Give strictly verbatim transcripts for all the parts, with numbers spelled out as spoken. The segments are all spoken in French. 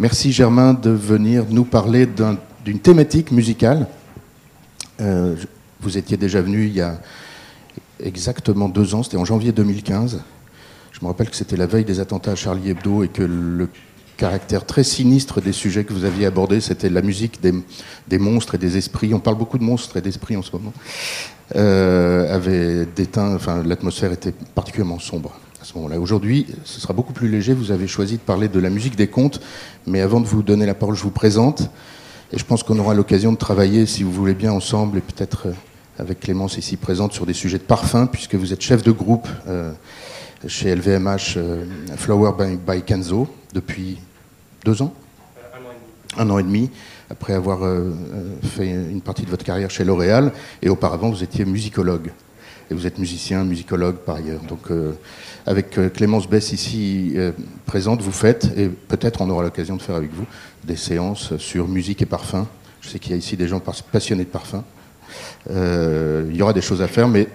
Merci Germain de venir nous parler d'un, d'une thématique musicale. Euh, vous étiez déjà venu il y a exactement deux ans, c'était en janvier deux mille quinze. Je me rappelle que c'était la veille des attentats à Charlie Hebdo et que le caractère très sinistre des sujets que vous aviez abordés, c'était la musique des, des monstres et des esprits. On parle beaucoup de monstres et d'esprits en ce moment. Euh, avait déteint, enfin, l'atmosphère était particulièrement sombre à ce moment-là. Aujourd'hui, ce sera beaucoup plus léger. Vous avez choisi de parler de la musique des contes, mais avant de vous donner la parole, je vous présente. Et je pense qu'on aura l'occasion de travailler, si vous voulez bien, ensemble, et peut-être avec Clémence ici présente, sur des sujets de parfum, puisque vous êtes chef de groupe euh, chez L V M H euh, Flower by, by Kenzo depuis deux ans, un an et demi, un an et demi après avoir euh, fait une partie de votre carrière chez L'Oréal. Et auparavant, vous étiez musicologue. Et vous êtes musicien, musicologue par ailleurs. Donc, euh, avec euh, Clémence Bes ici euh, présente, vous faites, et peut-être on aura l'occasion de faire avec vous, des séances sur musique et parfum. Je sais qu'il y a ici des gens passionnés de parfum. Euh, il y aura des choses à faire, mais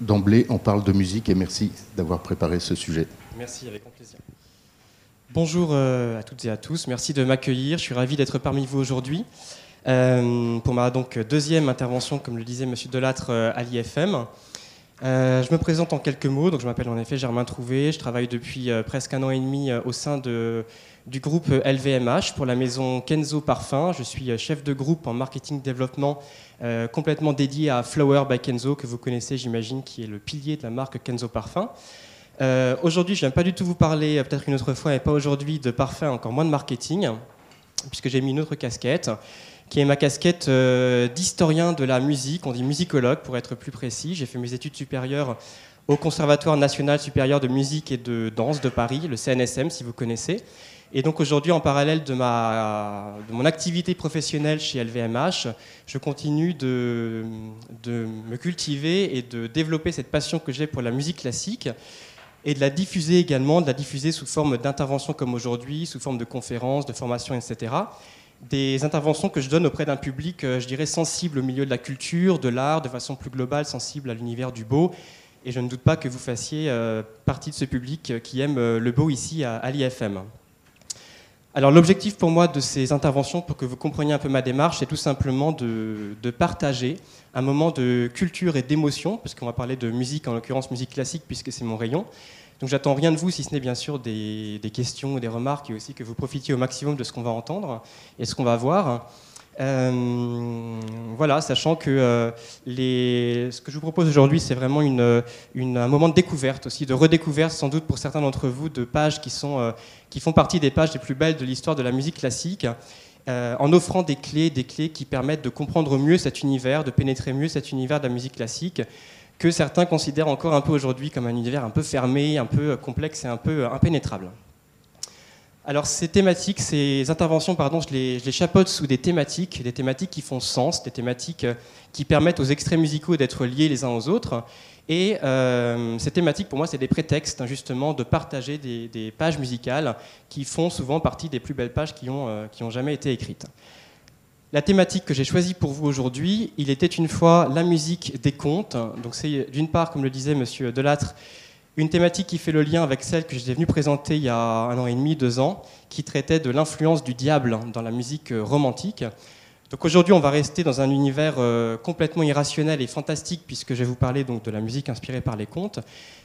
d'emblée, on parle de musique, et merci d'avoir préparé ce sujet. Merci, avec grand plaisir. Bonjour à toutes et à tous, merci de m'accueillir, je suis ravi d'être parmi vous aujourd'hui euh, pour ma donc, deuxième intervention, comme le disait M. Delattre à l'I F M. Euh, je me présente en quelques mots, donc je m'appelle en effet Germain Trouvé, je travaille depuis euh, presque un an et demi euh, au sein de, du groupe L V M H pour la maison Kenzo Parfum. Je suis euh, chef de groupe en marketing développement euh, complètement dédié à Flower by Kenzo, que vous connaissez j'imagine, qui est le pilier de la marque Kenzo Parfum. Euh, aujourd'hui, je ne viens pas du tout vous parler, peut-être une autre fois, mais pas aujourd'hui, de parfum, encore moins de marketing, puisque j'ai mis une autre casquette, qui est ma casquette euh, d'historien de la musique, on dit musicologue pour être plus précis. J'ai fait mes études supérieures au Conservatoire national supérieur de musique et de danse de Paris, le C N S M si vous connaissez. Et donc aujourd'hui, en parallèle de, ma, de mon activité professionnelle chez L V M H, je continue de, de me cultiver et de développer cette passion que j'ai pour la musique classique, et de la diffuser également, de la diffuser sous forme d'interventions comme aujourd'hui, sous forme de conférences, de formations, et cetera. Des interventions que je donne auprès d'un public, je dirais, sensible au milieu de la culture, de l'art, de façon plus globale, sensible à l'univers du beau. Et je ne doute pas que vous fassiez partie de ce public qui aime le beau ici à l'I F M. Alors l'objectif pour moi de ces interventions, pour que vous compreniez un peu ma démarche, c'est tout simplement de, de partager un moment de culture et d'émotion, parce qu'on va parler de musique, en l'occurrence musique classique, puisque c'est mon rayon. Donc j'attends rien de vous, si ce n'est bien sûr des, des questions, des remarques, et aussi que vous profitiez au maximum de ce qu'on va entendre et ce qu'on va voir. Euh, voilà, sachant que euh, les, ce que je vous propose aujourd'hui, c'est vraiment une, une, un moment de découverte aussi, de redécouverte sans doute pour certains d'entre vous, de pages qui, sont, euh, qui font partie des pages les plus belles de l'histoire de la musique classique, euh, en offrant des clés, des clés qui permettent de comprendre mieux cet univers, de pénétrer mieux cet univers de la musique classique, que certains considèrent encore un peu aujourd'hui comme un univers un peu fermé, un peu complexe et un peu impénétrable. Alors ces thématiques, ces interventions, pardon, je les, je les chapeaute sous des thématiques, des thématiques qui font sens, des thématiques qui permettent aux extraits musicaux d'être liés les uns aux autres. Et euh, ces thématiques, pour moi, c'est des prétextes, justement, de partager des, des pages musicales qui font souvent partie des plus belles pages qui ont, euh, qui ont jamais été écrites. La thématique que j'ai choisie pour vous aujourd'hui, il était une fois la musique des contes. Donc c'est d'une part, comme le disait Monsieur Delattre, une thématique qui fait le lien avec celle que j'étais venu présenter il y a un an et demi, deux ans, qui traitait de l'influence du diable dans la musique romantique. Donc aujourd'hui, on va rester dans un univers complètement irrationnel et fantastique, puisque je vais vous parler donc de la musique inspirée par les contes,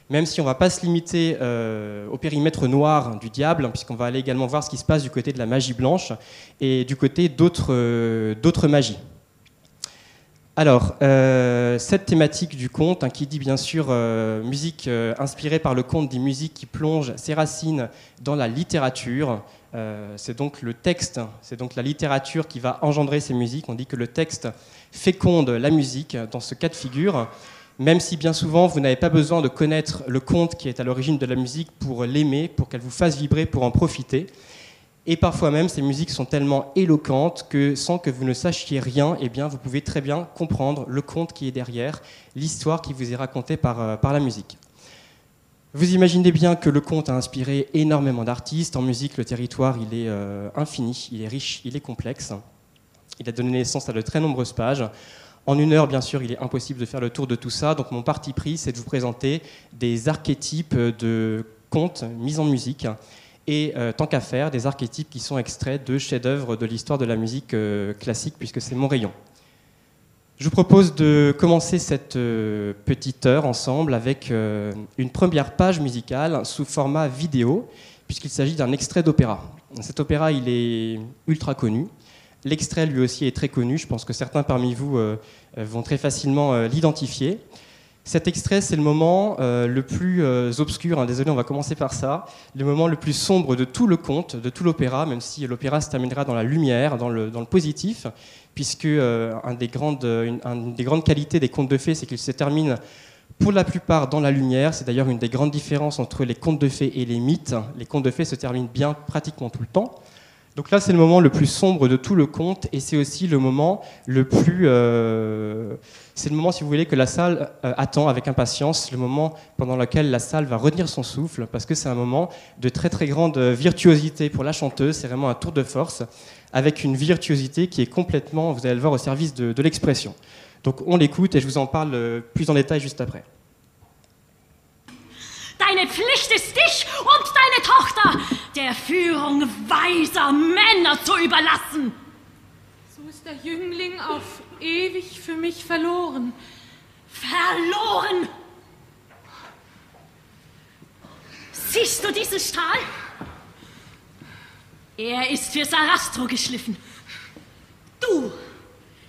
même si on ne va pas se limiter euh, au périmètre noir du diable, puisqu'on va aller également voir ce qui se passe du côté de la magie blanche et du côté d'autres, euh, d'autres magies. Alors, euh, cette thématique du conte, hein, qui dit bien sûr euh, musique euh, inspirée par le conte, dit musique qui plonge ses racines dans la littérature. Euh, c'est donc le texte, c'est donc la littérature qui va engendrer ces musiques. On dit que le texte féconde la musique dans ce cas de figure, même si bien souvent vous n'avez pas besoin de connaître le conte qui est à l'origine de la musique pour l'aimer, pour qu'elle vous fasse vibrer, pour en profiter. Et parfois même, ces musiques sont tellement éloquentes que sans que vous ne sachiez rien, eh bien, vous pouvez très bien comprendre le conte qui est derrière, l'histoire qui vous est racontée par, par la musique. Vous imaginez bien que le conte a inspiré énormément d'artistes. En musique, le territoire, il est euh, infini, il est riche, il est complexe. Il a donné naissance à de très nombreuses pages. En une heure, bien sûr, il est impossible de faire le tour de tout ça. Donc mon parti pris, c'est de vous présenter des archétypes de contes mis en musique, et euh, tant qu'à faire, des archétypes qui sont extraits de chefs-d'œuvre de l'histoire de la musique euh, classique, puisque c'est mon rayon. Je vous propose de commencer cette euh, petite heure ensemble avec euh, une première page musicale sous format vidéo, puisqu'il s'agit d'un extrait d'opéra. Cet opéra, il est ultra connu. L'extrait, lui aussi, est très connu. Je pense que certains parmi vous euh, vont très facilement euh, l'identifier. Cet extrait, c'est le moment euh, le plus euh, obscur, hein, désolé, on va commencer par ça, le moment le plus sombre de tout le conte, de tout l'opéra, même si l'opéra se terminera dans la lumière, dans le, dans le positif, puisque euh, un des grandes, une, une des grandes qualités des contes de fées, c'est qu'ils se terminent pour la plupart dans la lumière. C'est d'ailleurs une des grandes différences entre les contes de fées et les mythes. Les contes de fées se terminent bien pratiquement tout le temps. Donc là, c'est le moment le plus sombre de tout le conte, et c'est aussi le moment le plus... Euh, c'est le moment, si vous voulez, que la salle euh, attend avec impatience, le moment pendant lequel la salle va retenir son souffle, parce que c'est un moment de très très grande virtuosité pour la chanteuse, c'est vraiment un tour de force, avec une virtuosité qui est complètement, vous allez le voir, au service de, de l'expression. Donc on l'écoute, et je vous en parle plus en détail juste après. Deine Pflicht ist dich und deine Tochter der Führung weiser Männer zu überlassen. So ist der Jüngling auf ewig für mich verloren. Verloren! Siehst du diesen Stahl? Er ist für Sarastro geschliffen. Du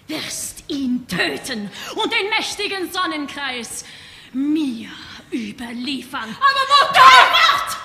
wirst ihn töten und den mächtigen Sonnenkreis mir überliefern. Aber Mutter! Macht!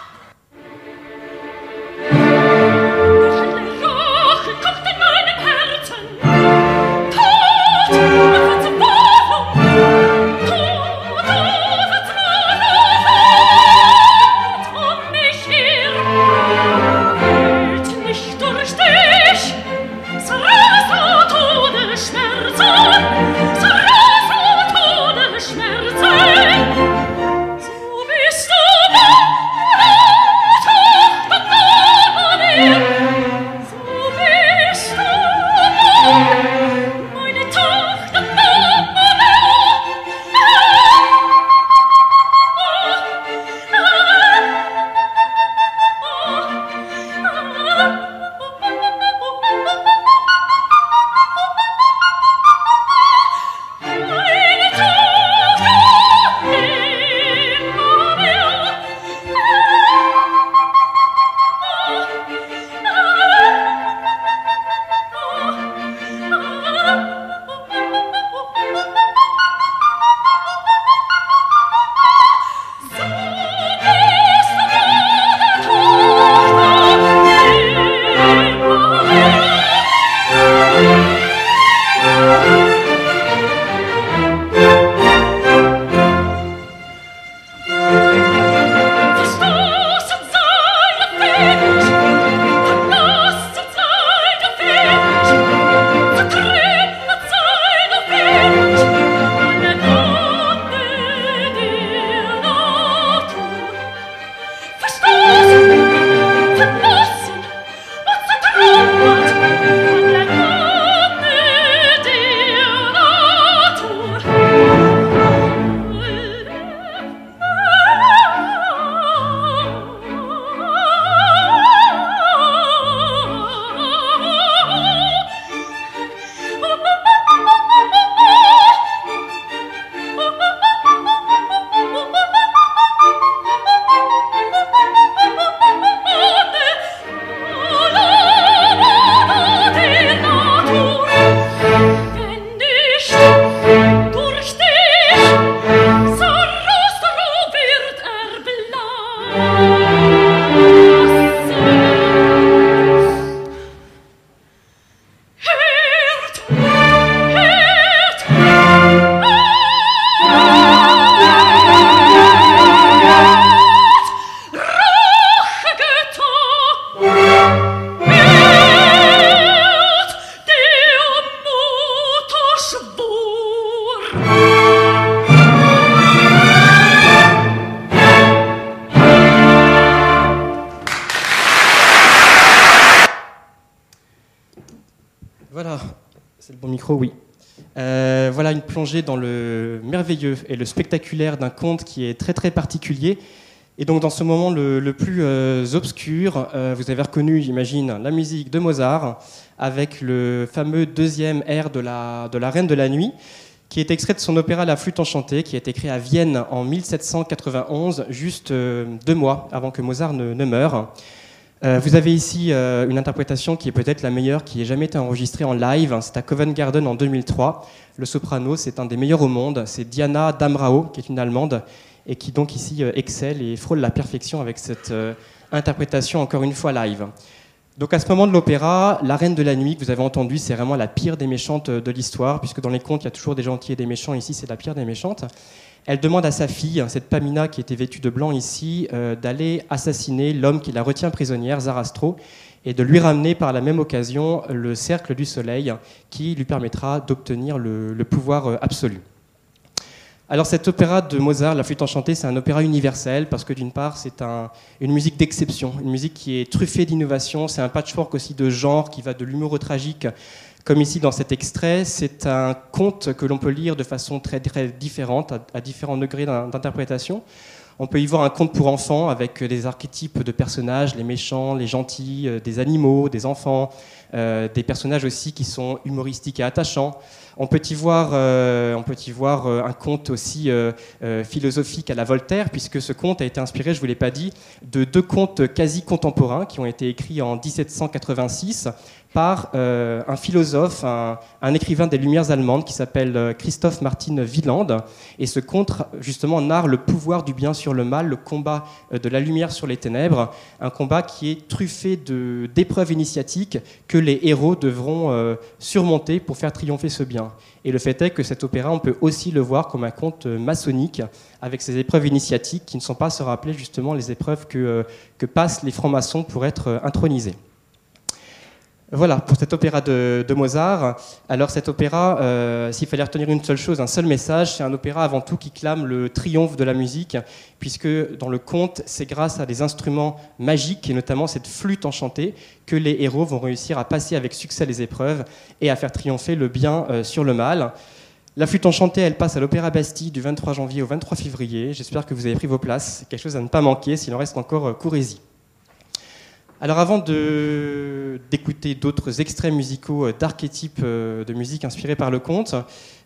Dans le merveilleux et le spectaculaire d'un conte qui est très très particulier Et donc dans ce moment le, le plus euh, obscur, euh, vous avez reconnu, j'imagine, la musique de Mozart avec le fameux deuxième air de la, de la Reine de la Nuit, qui est extrait de son opéra La Flûte Enchantée, qui a été créé à Vienne en mille sept cent quatre-vingt-onze, juste euh, deux mois avant que Mozart ne, ne meure. Euh, vous avez ici euh, une interprétation qui est peut-être la meilleure qui ait jamais été enregistrée en live. C'est à Covent Garden en deux mille trois. Le soprano, c'est un des meilleurs au monde. C'est Diana Damrau, qui est une Allemande, et qui donc ici excelle et frôle la perfection avec cette euh, interprétation encore une fois live. Donc à ce moment de l'opéra, la Reine de la Nuit que vous avez entendue, c'est vraiment la pire des méchantes de l'histoire, puisque dans les contes, il y a toujours des gentils et des méchants, ici c'est la pire des méchantes. Elle demande à sa fille, cette Pamina qui était vêtue de blanc ici, euh, d'aller assassiner l'homme qui la retient prisonnière, Sarastro, et de lui ramener par la même occasion le cercle du soleil qui lui permettra d'obtenir le, le pouvoir absolu. Alors cet opéra de Mozart, La Flûte Enchantée, c'est un opéra universel parce que d'une part c'est un, une musique d'exception, une musique qui est truffée d'innovation, c'est un patchwork aussi de genre qui va de l'humour au tragique comme ici dans cet extrait, c'est un conte que l'on peut lire de façon très, très différente, à, à différents degrés d'interprétation. On peut y voir un conte pour enfants avec des archétypes de personnages, les méchants, les gentils, des animaux, des enfants, euh, des personnages aussi qui sont humoristiques et attachants. On peut y voir, euh, on peut y voir euh, un conte aussi euh, euh, philosophique à la Voltaire, puisque ce conte a été inspiré, je ne vous l'ai pas dit, de deux contes quasi contemporains qui ont été écrits en dix-sept cent quatre-vingt-six par euh, un philosophe, un, un écrivain des Lumières allemandes qui s'appelle Christoph Martin Wieland. Et ce conte, justement, narre le pouvoir du bien sur le mal, le combat de la lumière sur les ténèbres, un combat qui est truffé de, d'épreuves initiatiques que les héros devront euh, surmonter pour faire triompher ce bien. Et le fait est que cet opéra, on peut aussi le voir comme un conte maçonnique, avec ces épreuves initiatiques qui ne sont pas se rappeler justement les épreuves que, que passent les francs-maçons pour être intronisés. Voilà, pour cet opéra de, de Mozart. Alors cet opéra, euh, s'il fallait retenir une seule chose, un seul message, c'est un opéra avant tout qui clame le triomphe de la musique, puisque dans le conte, c'est grâce à des instruments magiques, et notamment cette flûte enchantée, que les héros vont réussir à passer avec succès les épreuves et à faire triompher le bien euh, sur le mal. La flûte enchantée, elle passe à l'Opéra Bastille du vingt-trois janvier au vingt-trois février. J'espère que vous avez pris vos places. C'est quelque chose à ne pas manquer, s'il en reste encore, euh, courez-y. Alors avant de, d'écouter d'autres extraits musicaux d'archétypes de musique inspirés par le conte,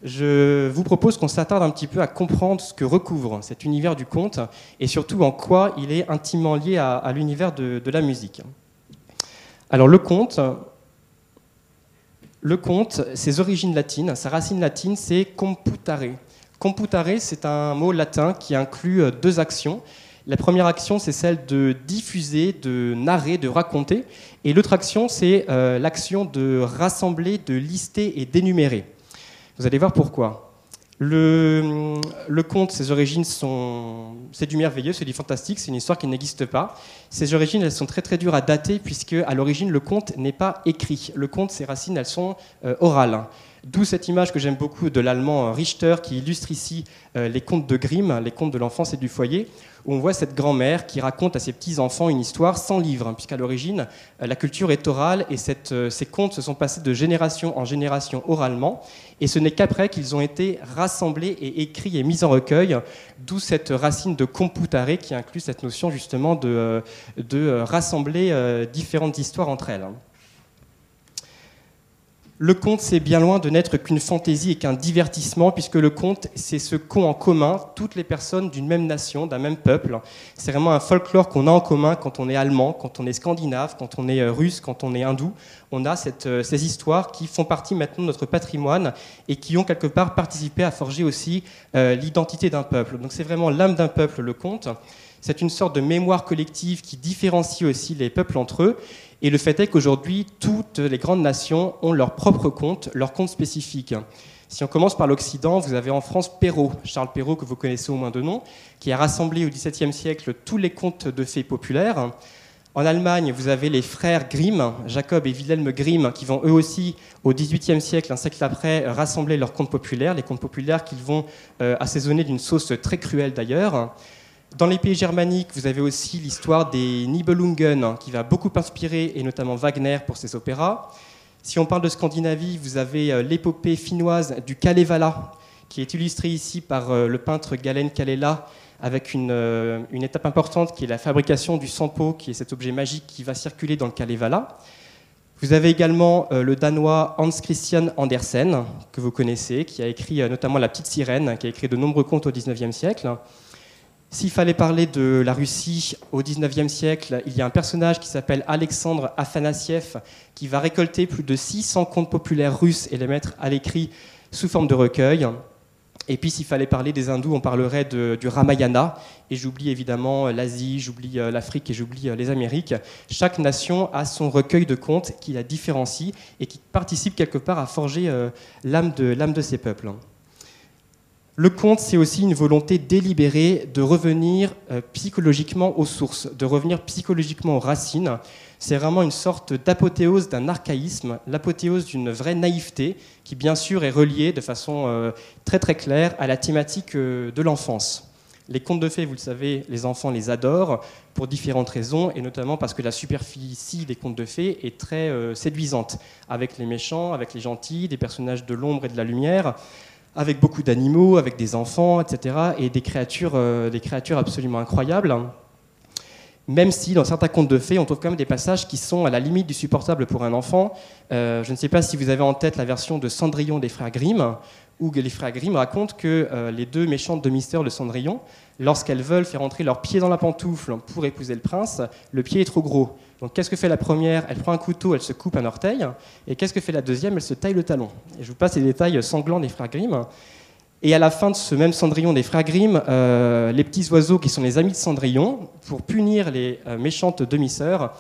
je vous propose qu'on s'attarde un petit peu à comprendre ce que recouvre cet univers du conte et surtout en quoi il est intimement lié à, à l'univers de, de la musique. Alors le conte, le conte, ses origines latines, sa racine latine c'est computare. Computare c'est un mot latin qui inclut deux actions. La première action, c'est celle de diffuser, de narrer, de raconter. Et l'autre action, c'est euh, l'action de rassembler, de lister et d'énumérer. Vous allez voir pourquoi. Le, le conte, ses origines sont... C'est du merveilleux, c'est du fantastique, c'est une histoire qui n'existe pas. Ses origines, elles sont très très dures à dater, puisque à l'origine, le conte n'est pas écrit. Le conte, ses racines, elles sont euh, orales. D'où cette image que j'aime beaucoup de l'allemand Richter qui illustre ici euh, les contes de Grimm, les contes de l'enfance et du foyer, où on voit cette grand-mère qui raconte à ses petits-enfants une histoire sans livre, puisqu'à l'origine, euh, la culture est orale et cette, euh, ces contes se sont passés de génération en génération oralement, et ce n'est qu'après qu'ils ont été rassemblés et écrits et mis en recueil, d'où cette racine de computare qui inclut cette notion justement de, euh, de euh, rassembler euh, différentes histoires entre elles. Le conte, c'est bien loin de n'être qu'une fantaisie et qu'un divertissement, puisque le conte, c'est ce qu'ont en commun toutes les personnes d'une même nation, d'un même peuple. C'est vraiment un folklore qu'on a en commun quand on est allemand, quand on est scandinave, quand on est russe, quand on est hindou. On a cette, ces histoires qui font partie maintenant de notre patrimoine et qui ont quelque part participé à forger aussi euh, l'identité d'un peuple. Donc c'est vraiment l'âme d'un peuple, le conte. C'est une sorte de mémoire collective qui différencie aussi les peuples entre eux. Et le fait est qu'aujourd'hui, toutes les grandes nations ont leur propre conte, leur conte spécifique. Si on commence par l'Occident, vous avez en France Perrault, Charles Perrault, que vous connaissez au moins de nom, qui a rassemblé au dix-septième siècle tous les contes de fées populaires. En Allemagne, vous avez les frères Grimm, Jacob et Wilhelm Grimm, qui vont eux aussi, au dix-huitième siècle, un siècle après, rassembler leurs contes populaires, les contes populaires qu'ils vont euh, assaisonner d'une sauce très cruelle d'ailleurs. Dans les pays germaniques, vous avez aussi l'histoire des Nibelungen, qui va beaucoup inspirer, et notamment Wagner pour ses opéras. Si on parle de Scandinavie, vous avez l'épopée finnoise du Kalevala, qui est illustrée ici par le peintre Galen Kallela, avec une, euh, une étape importante qui est la fabrication du sampo, qui est cet objet magique qui va circuler dans le Kalevala. Vous avez également euh, le Danois Hans Christian Andersen, que vous connaissez, qui a écrit euh, notamment La Petite Sirène, qui a écrit de nombreux contes au dix-neuvième siècle. S'il fallait parler de la Russie au dix-neuvième siècle, il y a un personnage qui s'appelle Alexandre Afanassiev, qui va récolter plus de six cents contes populaires russes et les mettre à l'écrit sous forme de recueil. Et puis s'il fallait parler des hindous, on parlerait de, du Ramayana, et j'oublie évidemment l'Asie, j'oublie l'Afrique et j'oublie les Amériques. Chaque nation a son recueil de contes qui la différencie et qui participe quelque part à forger euh, l'âme de, l'âme de ces peuples. Le conte, c'est aussi une volonté délibérée de revenir euh, psychologiquement aux sources, de revenir psychologiquement aux racines. C'est vraiment une sorte d'apothéose d'un archaïsme, l'apothéose d'une vraie naïveté qui, bien sûr, est reliée de façon euh, très très claire à la thématique euh, de l'enfance. Les contes de fées, vous le savez, les enfants les adorent pour différentes raisons, et notamment parce que la superficie des contes de fées est très euh, séduisante, avec les méchants, avec les gentils, des personnages de l'ombre et de la lumière, avec beaucoup d'animaux, avec des enfants, et cetera, et des créatures, euh, des créatures absolument incroyables. Même si, dans certains contes de fées, on trouve quand même des passages qui sont à la limite du supportable pour un enfant. Euh, je ne sais pas si vous avez en tête la version de Cendrillon des frères Grimm, où les frères Grimm racontent que euh, les deux méchantes demi-sœurs de Cendrillon, lorsqu'elles veulent faire entrer leur pied dans la pantoufle pour épouser le prince, le pied est trop gros. Donc qu'est-ce que fait la première? Elle prend un couteau, elle se coupe un orteil. Et qu'est-ce que fait la deuxième? Elle se taille le talon. Et je vous passe les détails sanglants des frères Grimm. Et à la fin de ce même Cendrillon des frères Grimm, euh, les petits oiseaux qui sont les amis de Cendrillon, pour punir les euh, méchantes demi-sœurs,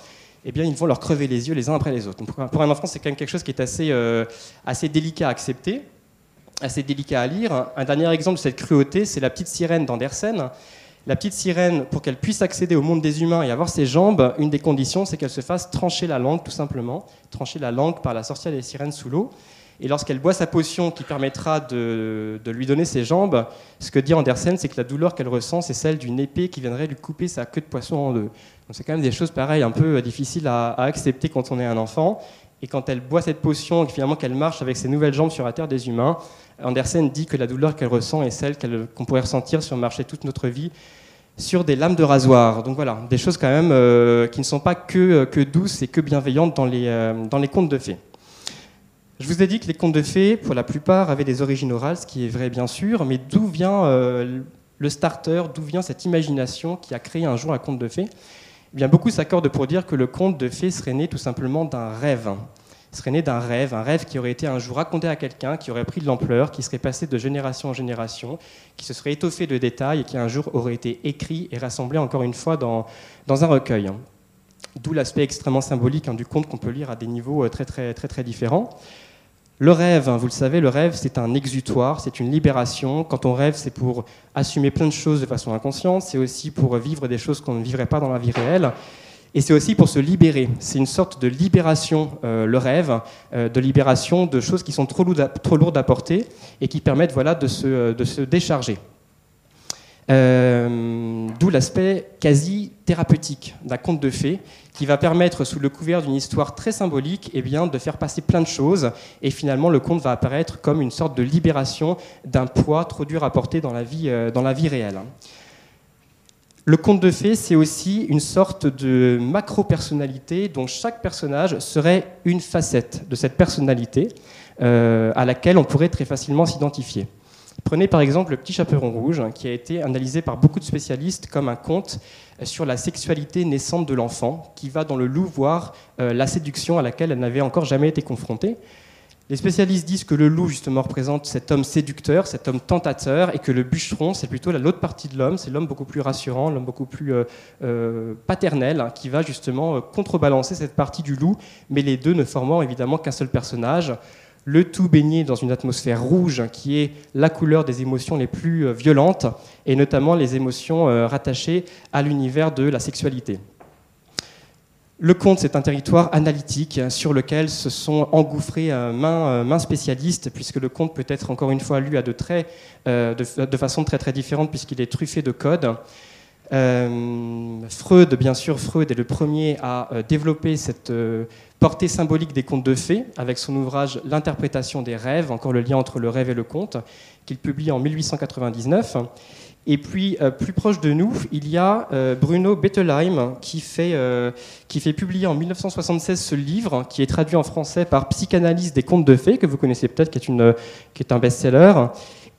eh bien, ils vont leur crever les yeux les uns après les autres. Donc, pour un enfant, c'est quand même quelque chose qui est assez, euh, assez délicat à accepter, assez délicat à lire. Un dernier exemple de cette cruauté, c'est La Petite Sirène d'Andersen. La petite sirène, pour qu'elle puisse accéder au monde des humains et avoir ses jambes, une des conditions, c'est qu'elle se fasse trancher la langue, tout simplement, trancher la langue par la sorcière des sirènes sous l'eau. Et lorsqu'elle boit sa potion qui permettra de, de lui donner ses jambes, ce que dit Andersen, c'est que la douleur qu'elle ressent, c'est celle d'une épée qui viendrait lui couper sa queue de poisson en deux. Donc c'est quand même des choses pareilles, un peu difficiles à, à accepter quand on est un enfant. Et quand elle boit cette potion, et finalement qu'elle marche avec ses nouvelles jambes sur la terre des humains, Andersen dit que la douleur qu'elle ressent est celle qu'elle, qu'on pourrait ressentir sur marcher toute notre vie sur des lames de rasoir. Donc voilà, des choses quand même euh, qui ne sont pas que, que douces et que bienveillantes dans les, euh, dans les contes de fées. Je vous ai dit que les contes de fées, pour la plupart, avaient des origines orales, ce qui est vrai bien sûr, mais d'où vient euh, le starter, d'où vient cette imagination qui a créé un jour un conte de fées? Eh bien, beaucoup s'accordent pour dire que le conte de fées serait né tout simplement d'un rêve. Il serait né d'un rêve, un rêve qui aurait été un jour raconté à quelqu'un, qui aurait pris de l'ampleur, qui serait passé de génération en génération, qui se serait étoffé de détails et qui un jour aurait été écrit et rassemblé encore une fois dans, dans un recueil. D'où l'aspect extrêmement symbolique hein, du conte qu'on peut lire à des niveaux très très, très, très différents. Le rêve, vous le savez, le rêve, c'est un exutoire, c'est une libération. Quand on rêve, c'est pour assumer plein de choses de façon inconsciente, c'est aussi pour vivre des choses qu'on ne vivrait pas dans la vie réelle, et c'est aussi pour se libérer. C'est une sorte de libération, euh, le rêve, euh, de libération de choses qui sont trop lourdes à, trop lourdes à porter et qui permettent voilà, de, se, de se décharger. Euh, d'où l'aspect quasi thérapeutique d'un conte de fées qui va permettre, sous le couvert d'une histoire très symbolique, eh bien, de faire passer plein de choses, et finalement le conte va apparaître comme une sorte de libération d'un poids trop dur à porter dans la vie, euh, dans la vie réelle. Le conte de fées, c'est aussi une sorte de macro-personnalité dont chaque personnage serait une facette de cette personnalité euh, à laquelle on pourrait très facilement s'identifier. Prenez par exemple Le Petit Chaperon Rouge, qui a été analysé par beaucoup de spécialistes comme un conte sur la sexualité naissante de l'enfant, qui va dans le loup voir euh, la séduction à laquelle elle n'avait encore jamais été confrontée. Les spécialistes disent que le loup justement représente cet homme séducteur, cet homme tentateur, et que le bûcheron, c'est plutôt l'autre partie de l'homme, c'est l'homme beaucoup plus rassurant, l'homme beaucoup plus euh, euh, paternel, hein, qui va justement euh, contrebalancer cette partie du loup, mais les deux ne formant évidemment qu'un seul personnage. Le tout baigné dans une atmosphère rouge qui est la couleur des émotions les plus violentes, et notamment les émotions euh, rattachées à l'univers de la sexualité. Le conte, c'est un territoire analytique sur lequel se sont engouffrés euh, mains, euh, mains spécialistes, puisque le conte peut être encore une fois lu à de, très, euh, de, de façon très très différente, puisqu'il est truffé de codes. Euh, Freud, bien sûr, Freud est le premier à euh, développer cette euh, portée symbolique des contes de fées avec son ouvrage L'interprétation des rêves, encore le lien entre le rêve et le conte, qu'il publie en mille huit cent quatre-vingt-dix-neuf. Et puis, euh, plus proche de nous, il y a euh, Bruno Bettelheim qui fait, euh, qui fait publier en mille neuf cent soixante-seize ce livre, qui est traduit en français par « Psychanalyse des contes de fées », que vous connaissez peut-être, qui est, une, qui est un best-seller,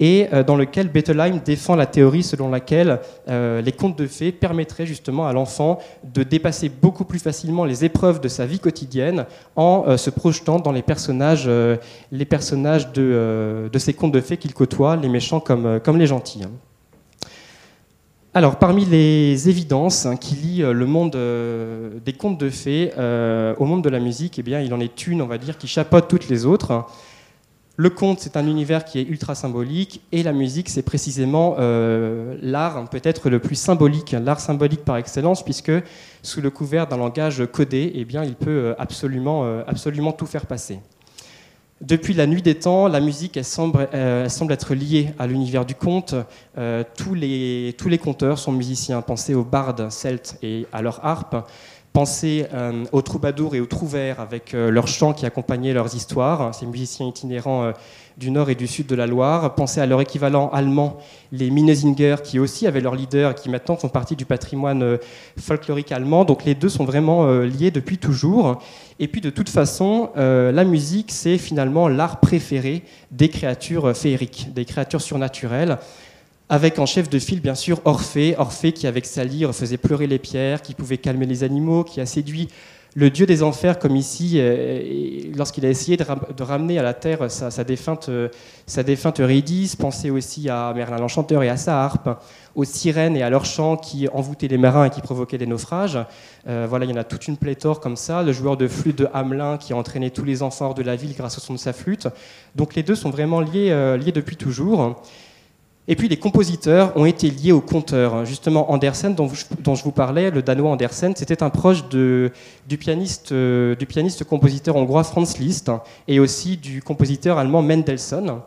et euh, dans lequel Bettelheim défend la théorie selon laquelle euh, les contes de fées permettraient justement à l'enfant de dépasser beaucoup plus facilement les épreuves de sa vie quotidienne en euh, se projetant dans les personnages, euh, les personnages de, euh, de ces contes de fées qu'il côtoie, les méchants comme, comme les gentils. Alors, parmi les évidences hein, qui lient euh, le monde euh, des contes de fées euh, au monde de la musique, eh bien, il en est une, on va dire, qui chapeaute toutes les autres. Le conte, c'est un univers qui est ultra symbolique, et la musique, c'est précisément euh, l'art peut-être le plus symbolique, l'art symbolique par excellence, puisque sous le couvert d'un langage codé, eh bien, il peut absolument, euh, absolument tout faire passer. Depuis la nuit des temps, la musique elle semble, elle semble être liée à l'univers du conte. Euh, tous, les, tous les conteurs sont musiciens. Pensez aux bardes celtes et à leur harpe. Pensez euh, aux troubadours et aux trouvères avec euh, leurs chants qui accompagnaient leurs histoires, ces musiciens itinérants euh, du nord et du sud de la Loire. Pensez à leur équivalent allemand, les Minnesänger, qui aussi avaient leur leader et qui maintenant font partie du patrimoine euh, folklorique allemand. Donc les deux sont vraiment euh, liés depuis toujours. Et puis de toute façon, euh, la musique, c'est finalement l'art préféré des créatures féeriques, des créatures surnaturelles, avec en chef de file, bien sûr, Orphée. Orphée qui, avec sa lyre, faisait pleurer les pierres, qui pouvait calmer les animaux, qui a séduit le dieu des enfers, comme ici, euh, lorsqu'il a essayé de, ram de ramener à la terre sa, sa, défunte, euh, sa défunte Eurydice. Pensez aussi à Merlin l'Enchanteur et à sa harpe, aux sirènes et à leurs chants qui envoûtaient les marins et qui provoquaient des naufrages. Euh, voilà, il y en a toute une pléthore comme ça. Le joueur de flûte de Hamelin qui a entraîné tous les enfants de la ville grâce au son de sa flûte. Donc les deux sont vraiment liés, euh, liés depuis toujours. Et puis les compositeurs ont été liés aux conteurs. Justement, Andersen, dont, vous, dont je vous parlais, le Danois Andersen, c'était un proche de, du pianiste, euh, du pianiste-compositeur hongrois Franz Liszt et aussi du compositeur allemand Mendelssohn.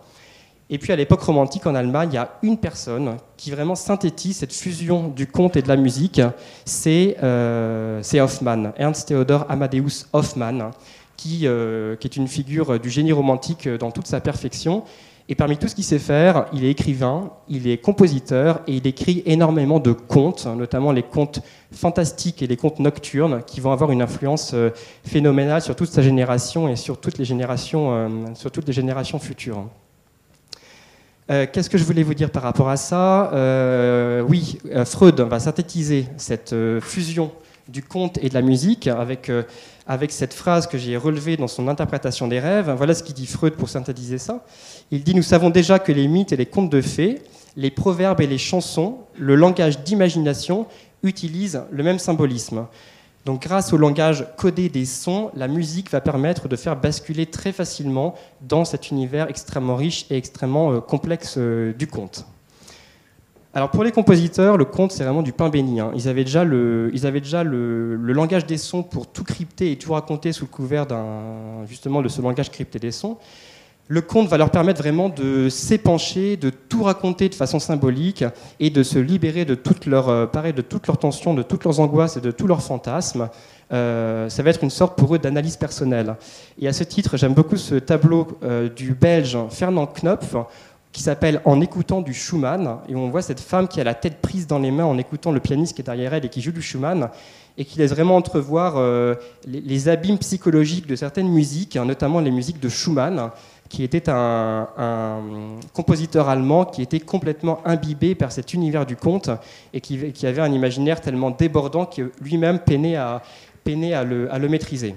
Et puis à l'époque romantique en Allemagne, il y a une personne qui vraiment synthétise cette fusion du conte et de la musique, c'est euh, Hoffmann, Ernst Theodor Amadeus Hoffmann, qui, euh, qui est une figure du génie romantique dans toute sa perfection. Et parmi tout ce qu'il sait faire, il est écrivain, il est compositeur et il écrit énormément de contes, notamment les contes fantastiques et les contes nocturnes qui vont avoir une influence phénoménale sur toute sa génération et sur toutes les générations, sur toutes les générations futures. Euh, Qu'est-ce que je voulais vous dire par rapport à ça ? euh, Oui, Freud va synthétiser cette fusion du conte et de la musique avec, euh, avec cette phrase que j'ai relevée dans son interprétation des rêves. Voilà ce qu'il dit Freud pour synthétiser ça. Il dit « Nous savons déjà que les mythes et les contes de fées, les proverbes et les chansons, le langage d'imagination utilisent le même symbolisme. » Donc grâce au langage codé des sons, la musique va permettre de faire basculer très facilement dans cet univers extrêmement riche et extrêmement euh, complexe euh, du conte. Alors pour les compositeurs, le conte, c'est vraiment du pain béni. Hein. Ils avaient déjà, le, ils avaient déjà le, le langage des sons pour tout crypter et tout raconter sous le couvert d'un, justement de ce langage crypté des sons. Le conte va leur permettre vraiment de s'épancher, de tout raconter de façon symbolique et de se libérer de toutes leurs euh, de toutes leurs tensions, de toutes leurs angoisses et de tous leurs fantasmes. Euh, ça va être une sorte pour eux d'analyse personnelle. Et à ce titre, j'aime beaucoup ce tableau euh, du Belge Fernand Knopf, qui s'appelle « En écoutant du Schumann », et on voit cette femme qui a la tête prise dans les mains en écoutant le pianiste qui est derrière elle et qui joue du Schumann, et qui laisse vraiment entrevoir euh, les, les abîmes psychologiques de certaines musiques, notamment les musiques de Schumann, qui était un, un compositeur allemand qui était complètement imbibé par cet univers du conte, et qui, qui avait un imaginaire tellement débordant que lui-même peinait à, peinait à le, à le maîtriser.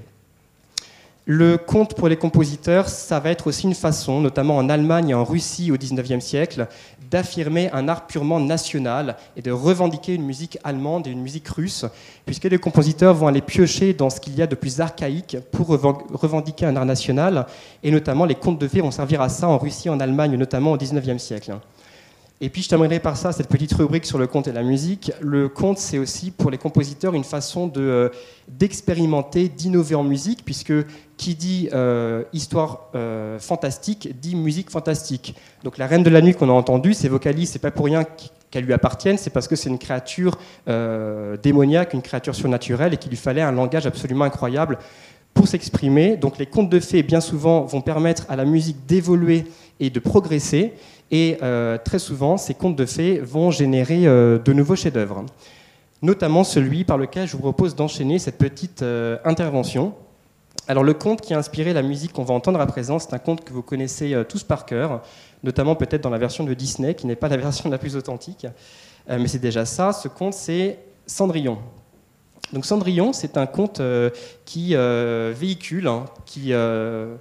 Le conte pour les compositeurs, ça va être aussi une façon, notamment en Allemagne et en Russie au dix-neuvième siècle, d'affirmer un art purement national et de revendiquer une musique allemande et une musique russe, puisque les compositeurs vont aller piocher dans ce qu'il y a de plus archaïque pour revendiquer un art national, et notamment les contes de fées vont servir à ça en Russie et en Allemagne, notamment au dix-neuvième siècle. Et puis je terminerai par ça, cette petite rubrique sur le conte et la musique. Le conte, c'est aussi pour les compositeurs une façon de, euh, d'expérimenter, d'innover en musique, puisque qui dit euh, histoire euh, fantastique dit musique fantastique. Donc la Reine de la Nuit qu'on a entendue, ses vocalises, c'est pas pour rien qu'elles lui appartiennent, c'est parce que c'est une créature euh, démoniaque, une créature surnaturelle, et qu'il lui fallait un langage absolument incroyable pour s'exprimer. Donc les contes de fées, bien souvent, vont permettre à la musique d'évoluer et de progresser, Et euh, très souvent, ces contes de fées vont générer euh, de nouveaux chefs-d'œuvre, notamment celui par lequel je vous propose d'enchaîner cette petite euh, intervention. Alors le conte qui a inspiré la musique qu'on va entendre à présent, c'est un conte que vous connaissez euh, tous par cœur, notamment peut-être dans la version de Disney, qui n'est pas la version la plus authentique, euh, mais c'est déjà ça. Ce conte, c'est Cendrillon. Donc Cendrillon, c'est un conte euh, qui euh, véhicule, hein, qui... Euh,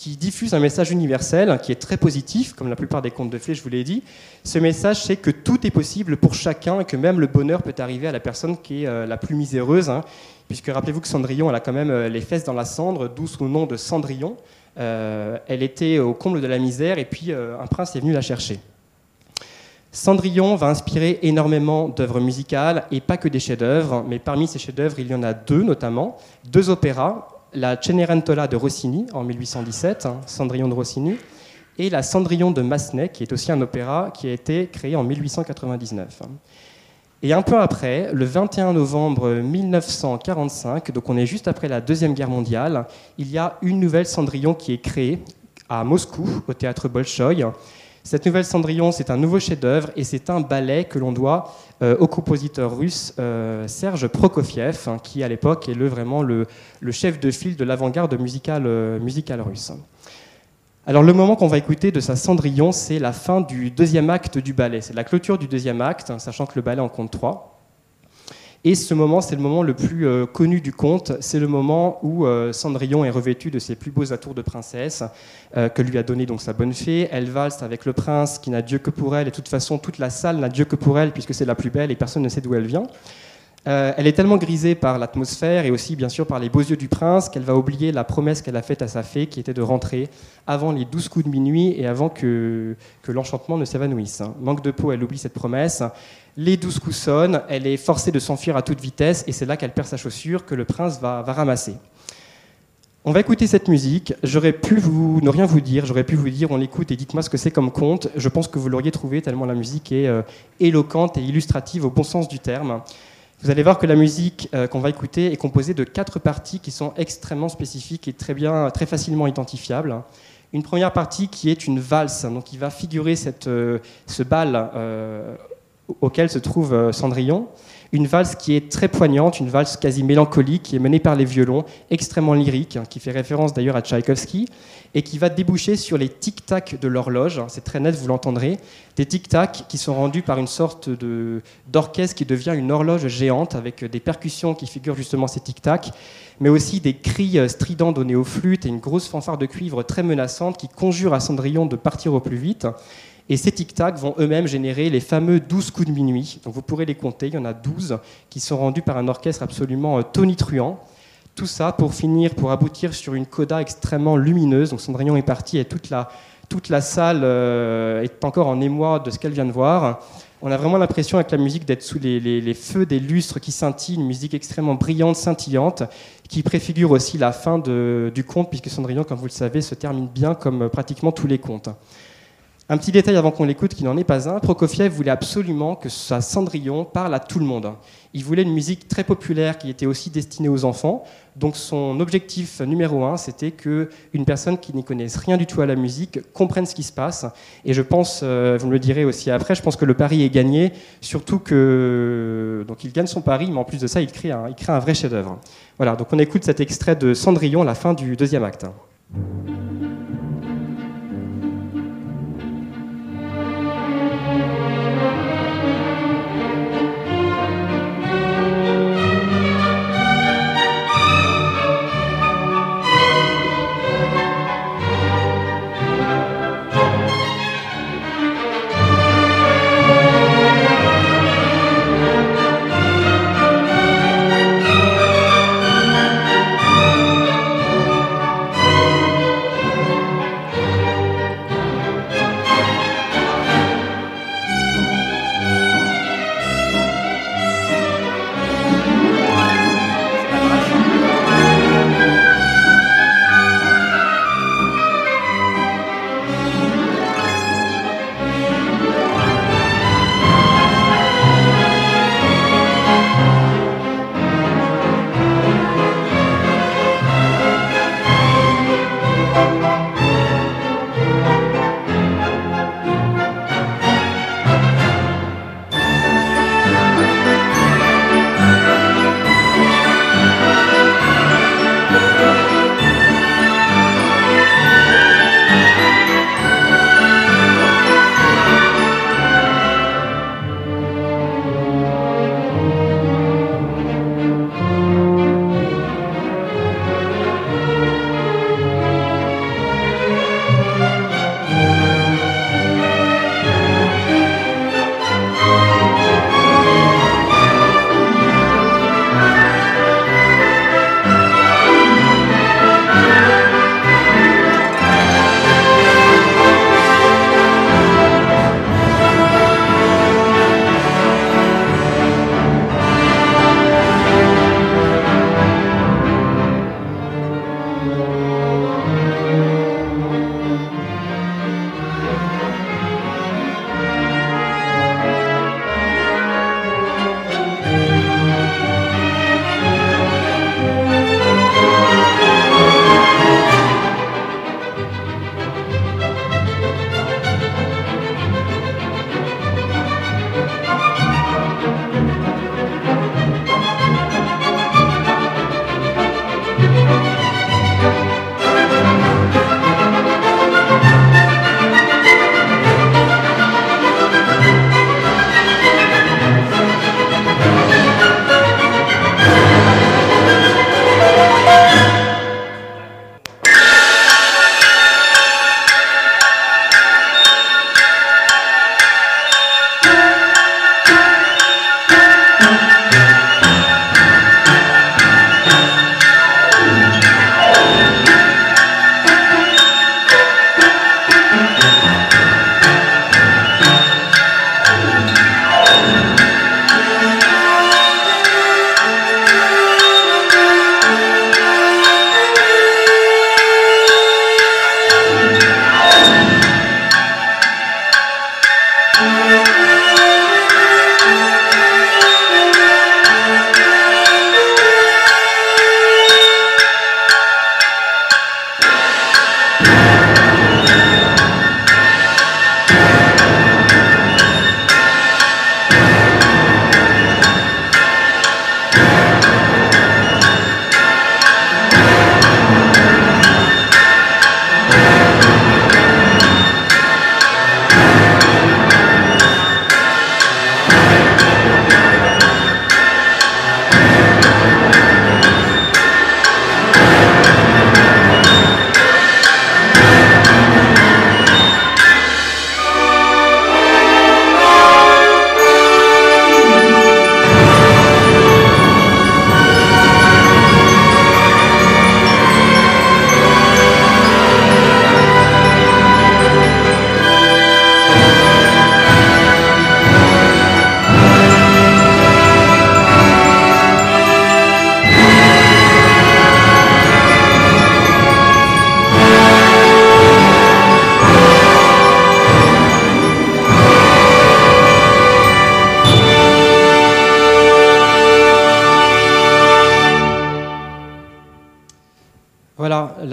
qui diffuse un message universel, qui est très positif, comme la plupart des contes de fées, je vous l'ai dit. Ce message, c'est que tout est possible pour chacun, et que même le bonheur peut arriver à la personne qui est euh, la plus miséreuse, hein, puisque rappelez-vous que Cendrillon, elle a quand même euh, les fesses dans la cendre, d'où son nom de Cendrillon. Euh, elle était au comble de la misère, et puis euh, un prince est venu la chercher. Cendrillon va inspirer énormément d'œuvres musicales, et pas que des chefs-d'œuvre, mais parmi ces chefs-d'œuvre, il y en a deux notamment, deux opéras, la Cenerentola de Rossini en mille huit cent dix-sept, hein, Cendrillon de Rossini, et la Cendrillon de Massenet, qui est aussi un opéra qui a été créé en mille huit cent quatre-vingt-dix-neuf. Et un peu après, le vingt et un novembre mille neuf cent quarante-cinq, donc on est juste après la Deuxième Guerre mondiale, il y a une nouvelle Cendrillon qui est créée à Moscou, au théâtre Bolchoï. Cette nouvelle Cendrillon, c'est un nouveau chef-d'œuvre et c'est un ballet que l'on doit euh, au compositeur russe euh, Serge Prokofiev, hein, qui à l'époque est le, vraiment le, le chef de file de l'avant-garde musicale, euh, musicale russe. Alors le moment qu'on va écouter de sa Cendrillon, c'est la fin du deuxième acte du ballet. C'est la clôture du deuxième acte, hein, sachant que le ballet en compte trois. Et ce moment, c'est le moment le plus euh, connu du conte. C'est le moment où euh, Cendrillon est revêtue de ses plus beaux atours de princesse euh, que lui a donné donc sa bonne fée. Elle valse avec le prince qui n'a Dieu que pour elle. Et de toute façon, toute la salle n'a Dieu que pour elle puisque c'est la plus belle et personne ne sait d'où elle vient. Euh, elle est tellement grisée par l'atmosphère et aussi bien sûr par les beaux yeux du prince qu'elle va oublier la promesse qu'elle a faite à sa fée qui était de rentrer avant les douze coups de minuit et avant que, que l'enchantement ne s'évanouisse. Manque de peau, elle oublie cette promesse. Les douze coups sonnent, elle est forcée de s'enfuir à toute vitesse et c'est là qu'elle perd sa chaussure que le prince va, va ramasser. On va écouter cette musique, j'aurais pu vous, ne rien vous dire, j'aurais pu vous dire on l'écoute et dites-moi ce que c'est comme conte. Je pense que vous l'auriez trouvé tellement la musique est euh, éloquente et illustrative au bon sens du terme. Vous allez voir que la musique euh, qu'on va écouter est composée de quatre parties qui sont extrêmement spécifiques et très, bien, très facilement identifiables. Une première partie qui est une valse, donc qui va figurer cette, euh, ce bal euh, auquel se trouve Cendrillon, une valse qui est très poignante, une valse quasi mélancolique, qui est menée par les violons, extrêmement lyrique, qui fait référence d'ailleurs à Tchaïkovski, et qui va déboucher sur les tic-tac de l'horloge, c'est très net, vous l'entendrez, des tic-tac qui sont rendus par une sorte de, d'orchestre qui devient une horloge géante, avec des percussions qui figurent justement ces tic-tac, mais aussi des cris stridents donnés aux flûtes, et une grosse fanfare de cuivre très menaçante qui conjure à Cendrillon de partir au plus vite. Et ces tic-tac vont eux-mêmes générer les fameux douze coups de minuit. Donc vous pourrez les compter, il y en a douze qui sont rendus par un orchestre absolument tonitruant. Tout ça pour finir, pour aboutir sur une coda extrêmement lumineuse. Donc Cendrillon est parti et toute la, toute la salle euh, est encore en émoi de ce qu'elle vient de voir. On a vraiment l'impression avec la musique d'être sous les, les, les feux des lustres qui scintillent, une musique extrêmement brillante, scintillante, qui préfigure aussi la fin de, du conte, puisque Cendrillon, comme vous le savez, se termine bien comme pratiquement tous les contes. Un petit détail avant qu'on l'écoute qui n'en est pas un, Prokofiev voulait absolument que sa Cendrillon parle à tout le monde. Il voulait une musique très populaire qui était aussi destinée aux enfants, donc son objectif numéro un, c'était qu'une personne qui n'y connaisse rien du tout à la musique comprenne ce qui se passe, et je pense, vous me le direz aussi après, je pense que le pari est gagné, surtout que, donc il gagne son pari, mais en plus de ça, il crée un, il crée un vrai chef-d'œuvre. Voilà, donc on écoute cet extrait de Cendrillon à la fin du deuxième acte.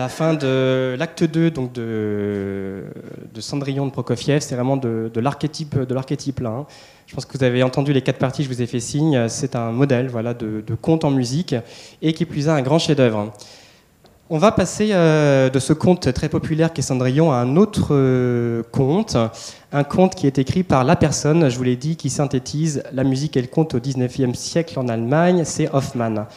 la fin de l'acte deux donc de, de Cendrillon de Prokofiev, c'est vraiment de, de l'archétype de l'archétype là. Hein. Je pense que vous avez entendu les quatre parties, je vous ai fait signe. C'est un modèle voilà, de, de conte en musique et qui plus est un grand chef-d'œuvre. On va passer euh, de ce conte très populaire qu'est Cendrillon à un autre euh, conte, un conte qui est écrit par la personne, je vous l'ai dit, qui synthétise la musique et le conte au dix-neuvième siècle en Allemagne, c'est Hoffmann.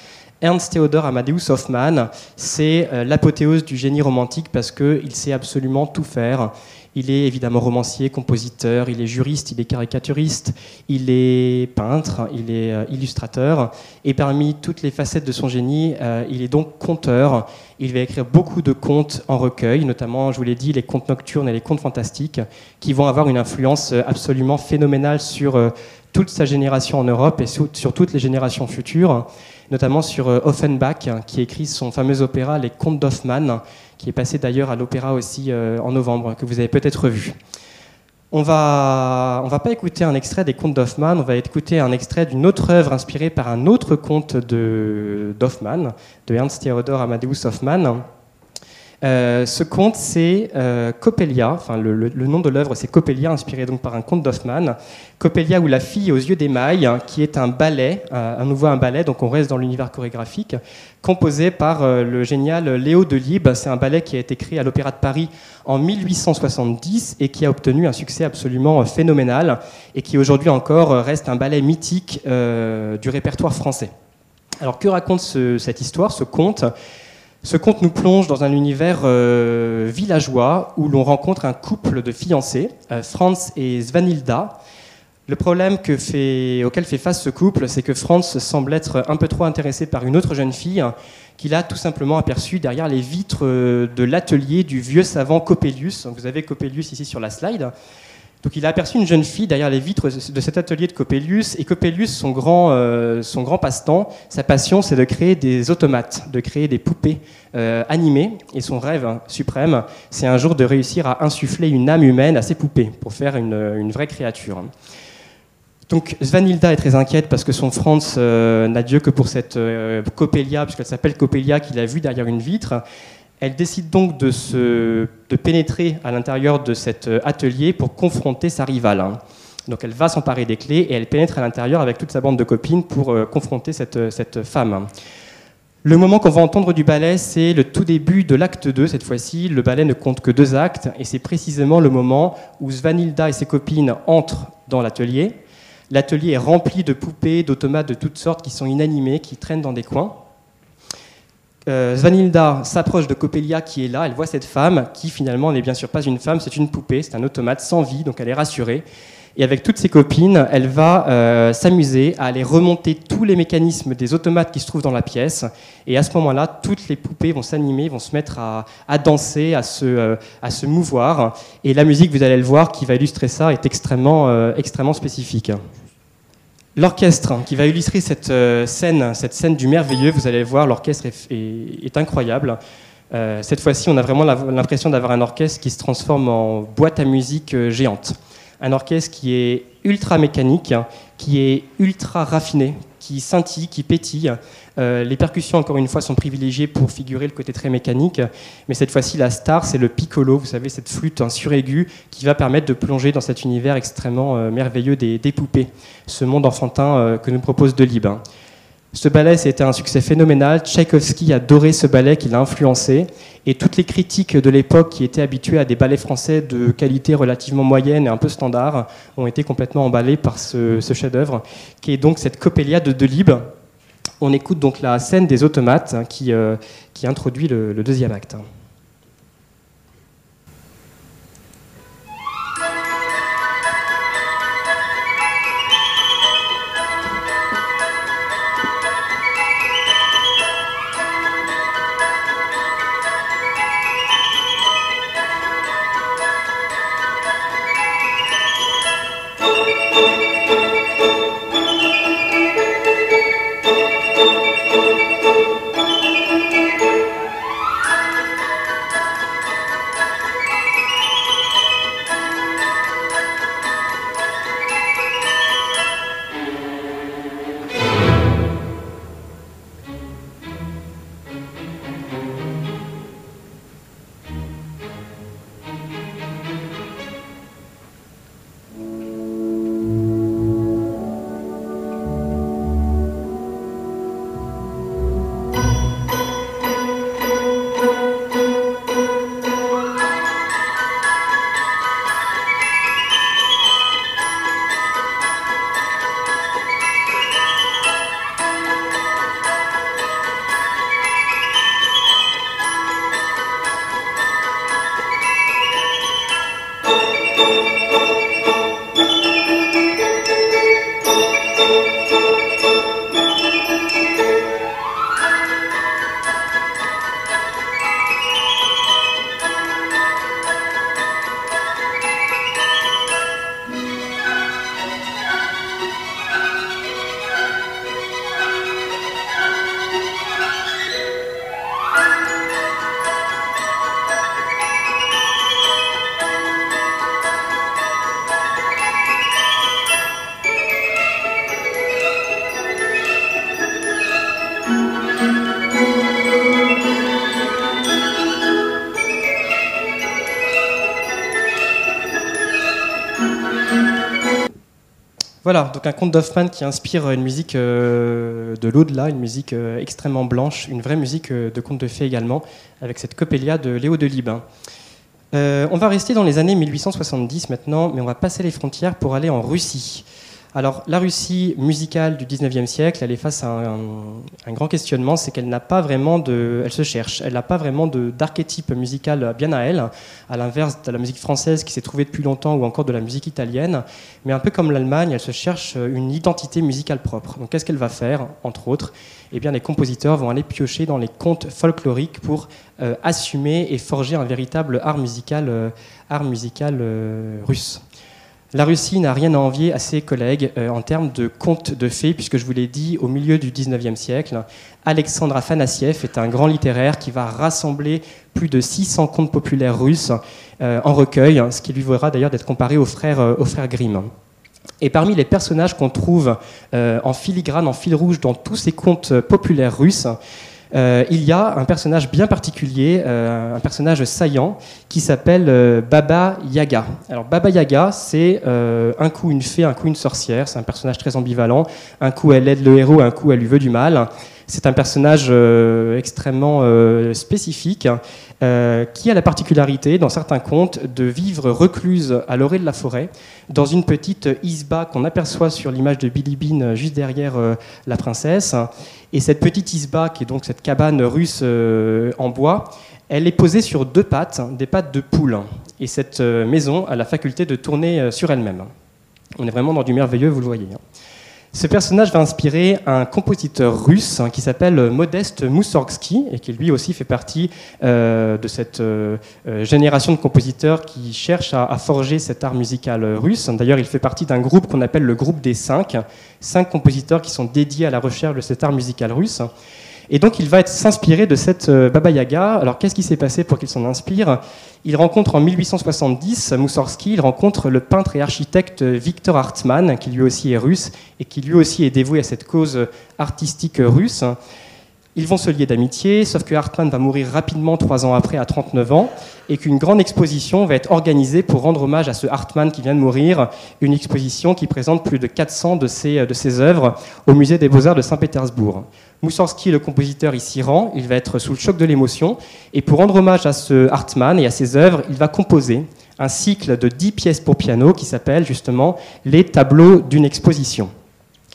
Ernst Theodor Amadeus Hoffmann, c'est euh, l'apothéose du génie romantique parce qu'il sait absolument tout faire. Il est évidemment romancier, compositeur, il est juriste, il est caricaturiste, il est peintre, il est euh, illustrateur. Et parmi toutes les facettes de son génie, euh, il est donc conteur. Il va écrire beaucoup de contes en recueil, notamment, je vous l'ai dit, les contes nocturnes et les contes fantastiques, qui vont avoir une influence absolument phénoménale sur euh, toute sa génération en Europe et sur, sur toutes les générations futures, notamment sur euh, Offenbach, qui écrit son fameux opéra « Les Contes d'Hoffmann », qui est passé d'ailleurs à l'opéra aussi euh, en novembre, que vous avez peut-être vu. On va, on va pas écouter un extrait des contes d'Hoffmann, on va écouter un extrait d'une autre œuvre inspirée par un autre conte d'Hoffmann, de, de Ernst Theodor Amadeus Hoffmann. Euh, ce conte, c'est euh, Coppelia, enfin, le, le, le nom de l'œuvre, c'est Coppelia, inspiré donc par un conte d'Hoffmann. Coppelia ou la fille aux yeux d'émail, hein, qui est un ballet, euh, à nouveau un ballet, donc on reste dans l'univers chorégraphique, composé par euh, le génial Léo Delibes. C'est un ballet qui a été créé à l'Opéra de Paris en mille huit cent soixante-dix et qui a obtenu un succès absolument phénoménal et qui aujourd'hui encore reste un ballet mythique euh, du répertoire français. Alors que raconte ce, cette histoire, ce conte ? Ce conte nous plonge dans un univers euh, villageois où l'on rencontre un couple de fiancés, euh, Franz et Svanilda. Le problème que fait, auquel fait face ce couple, c'est que Franz semble être un peu trop intéressé par une autre jeune fille qu'il a tout simplement aperçue derrière les vitres de l'atelier du vieux savant Copélius. Donc vous avez Copélius ici sur la slide. Donc il a aperçu une jeune fille derrière les vitres de cet atelier de Copélius, et Copélius, son grand, euh, son grand passe-temps, sa passion, c'est de créer des automates, de créer des poupées euh, animées, et son rêve suprême, c'est un jour de réussir à insuffler une âme humaine à ces poupées, pour faire une, une vraie créature. Donc Svanilda est très inquiète parce que son Franz euh, n'a Dieu que pour cette euh, Coppelia, puisqu'elle s'appelle Coppelia, qu'il a vue derrière une vitre. Elle décide donc de, se, de pénétrer à l'intérieur de cet atelier pour confronter sa rivale. Donc elle va s'emparer des clés et elle pénètre à l'intérieur avec toute sa bande de copines pour euh, confronter cette, cette femme. Le moment qu'on va entendre du ballet, c'est le tout début de l'acte deux, cette fois-ci. Le ballet ne compte que deux actes et c'est précisément le moment où Svanilda et ses copines entrent dans l'atelier. L'atelier est rempli de poupées, d'automates de toutes sortes qui sont inanimés, qui traînent dans des coins. Euh, Svanilda s'approche de Coppelia qui est là, elle voit cette femme qui finalement n'est bien sûr pas une femme, c'est une poupée, c'est un automate sans vie, donc elle est rassurée. Et avec toutes ses copines, elle va euh, s'amuser à aller remonter tous les mécanismes des automates qui se trouvent dans la pièce. Et à ce moment-là, toutes les poupées vont s'animer, vont se mettre à, à danser, à se, euh, à se mouvoir. Et la musique, vous allez le voir, qui va illustrer ça est extrêmement, euh, extrêmement spécifique. L'orchestre qui va illustrer cette scène, cette scène du merveilleux, vous allez le voir, l'orchestre est, est, est incroyable. Euh, cette fois-ci, on a vraiment l'impression d'avoir un orchestre qui se transforme en boîte à musique géante. Un orchestre qui est ultra mécanique, qui est ultra raffiné, qui scintille, qui pétille. Euh, les percussions, encore une fois, sont privilégiées pour figurer le côté très mécanique. Mais cette fois-ci, la star, c'est le piccolo, vous savez, cette flûte hein, suraiguë qui va permettre de plonger dans cet univers extrêmement euh, merveilleux des, des poupées, ce monde enfantin euh, que nous propose Delibes. Ce ballet, c'était un succès phénoménal. Tchaïkovski adorait ce ballet qui l'a influencé. Et toutes les critiques de l'époque qui étaient habituées à des ballets français de qualité relativement moyenne et un peu standard ont été complètement emballées par ce, ce chef-d'œuvre, qui est donc cette Coppelia de Delibes. On écoute donc la scène des automates qui, euh, qui introduit le, le deuxième acte. Voilà, donc un conte d'Hoffmann qui inspire une musique euh, de l'au-delà, une musique euh, extrêmement blanche, une vraie musique euh, de conte de fées également, avec cette Copélia de Léo Delibes. Euh, on va rester dans les années mille huit cent soixante-dix maintenant, mais on va passer les frontières pour aller en Russie. Alors la Russie musicale du dix-neuvième siècle, elle est face à un, un grand questionnement, c'est qu'elle n'a pas vraiment de... elle se cherche, elle n'a pas vraiment d'archétype musical bien à elle, à l'inverse de la musique française qui s'est trouvée depuis longtemps ou encore de la musique italienne, mais un peu comme l'Allemagne, elle se cherche une identité musicale propre. Donc qu'est-ce qu'elle va faire, entre autres? Eh bien les compositeurs vont aller piocher dans les contes folkloriques pour euh, assumer et forger un véritable art musical, euh, art musical euh, russe. La Russie n'a rien à envier à ses collègues euh, en termes de contes de fées, puisque je vous l'ai dit, au milieu du dix-neuvième siècle, Alexandre Afanassiev est un grand littéraire qui va rassembler plus de six cents contes populaires russes euh, en recueil, ce qui lui vaudra d'ailleurs d'être comparé aux frères, euh, aux frères Grimm. Et parmi les personnages qu'on trouve euh, en filigrane, en fil rouge dans tous ces contes populaires russes, Euh, il y a un personnage bien particulier, euh, un personnage saillant qui s'appelle euh, Baba Yaga. Alors Baba Yaga, c'est euh, un coup une fée, un coup une sorcière, c'est un personnage très ambivalent, un coup elle aide le héros, un coup elle lui veut du mal. C'est un personnage euh, extrêmement euh, spécifique euh, qui a la particularité, dans certains contes, de vivre recluse à l'orée de la forêt, dans une petite isba qu'on aperçoit sur l'image de Billy Bean juste derrière euh, la princesse. Et cette petite isba, qui est donc cette cabane russe euh, en bois, elle est posée sur deux pattes, des pattes de poule. Et cette euh, maison a la faculté de tourner euh, sur elle-même. On est vraiment dans du merveilleux, vous le voyez. Ce personnage va inspirer un compositeur russe qui s'appelle Modeste Moussorgsky et qui lui aussi fait partie euh, de cette euh, génération de compositeurs qui cherchent à, à forger cet art musical russe. D'ailleurs, il fait partie d'un groupe qu'on appelle le groupe des cinq, cinq compositeurs qui sont dédiés à la recherche de cet art musical russe. Et donc il va s'inspirer de cette euh, Baba Yaga. Alors qu'est-ce qui s'est passé pour qu'il s'en inspire? Il rencontre en mille huit cent soixante-dix, Moussorgsky, il rencontre le peintre et architecte Victor Hartmann, qui lui aussi est russe et qui lui aussi est dévoué à cette cause artistique russe. Ils vont se lier d'amitié, sauf que Hartmann va mourir rapidement trois ans après, à trente-neuf ans, et qu'une grande exposition va être organisée pour rendre hommage à ce Hartmann qui vient de mourir, une exposition qui présente plus de quatre cents de ses, de ses œuvres au musée des Beaux-Arts de Saint-Pétersbourg. Moussorgsky, le compositeur, il s'y rend, il va être sous le choc de l'émotion, et pour rendre hommage à ce Hartmann et à ses œuvres, il va composer un cycle de dix pièces pour piano qui s'appelle justement « Les tableaux d'une exposition ».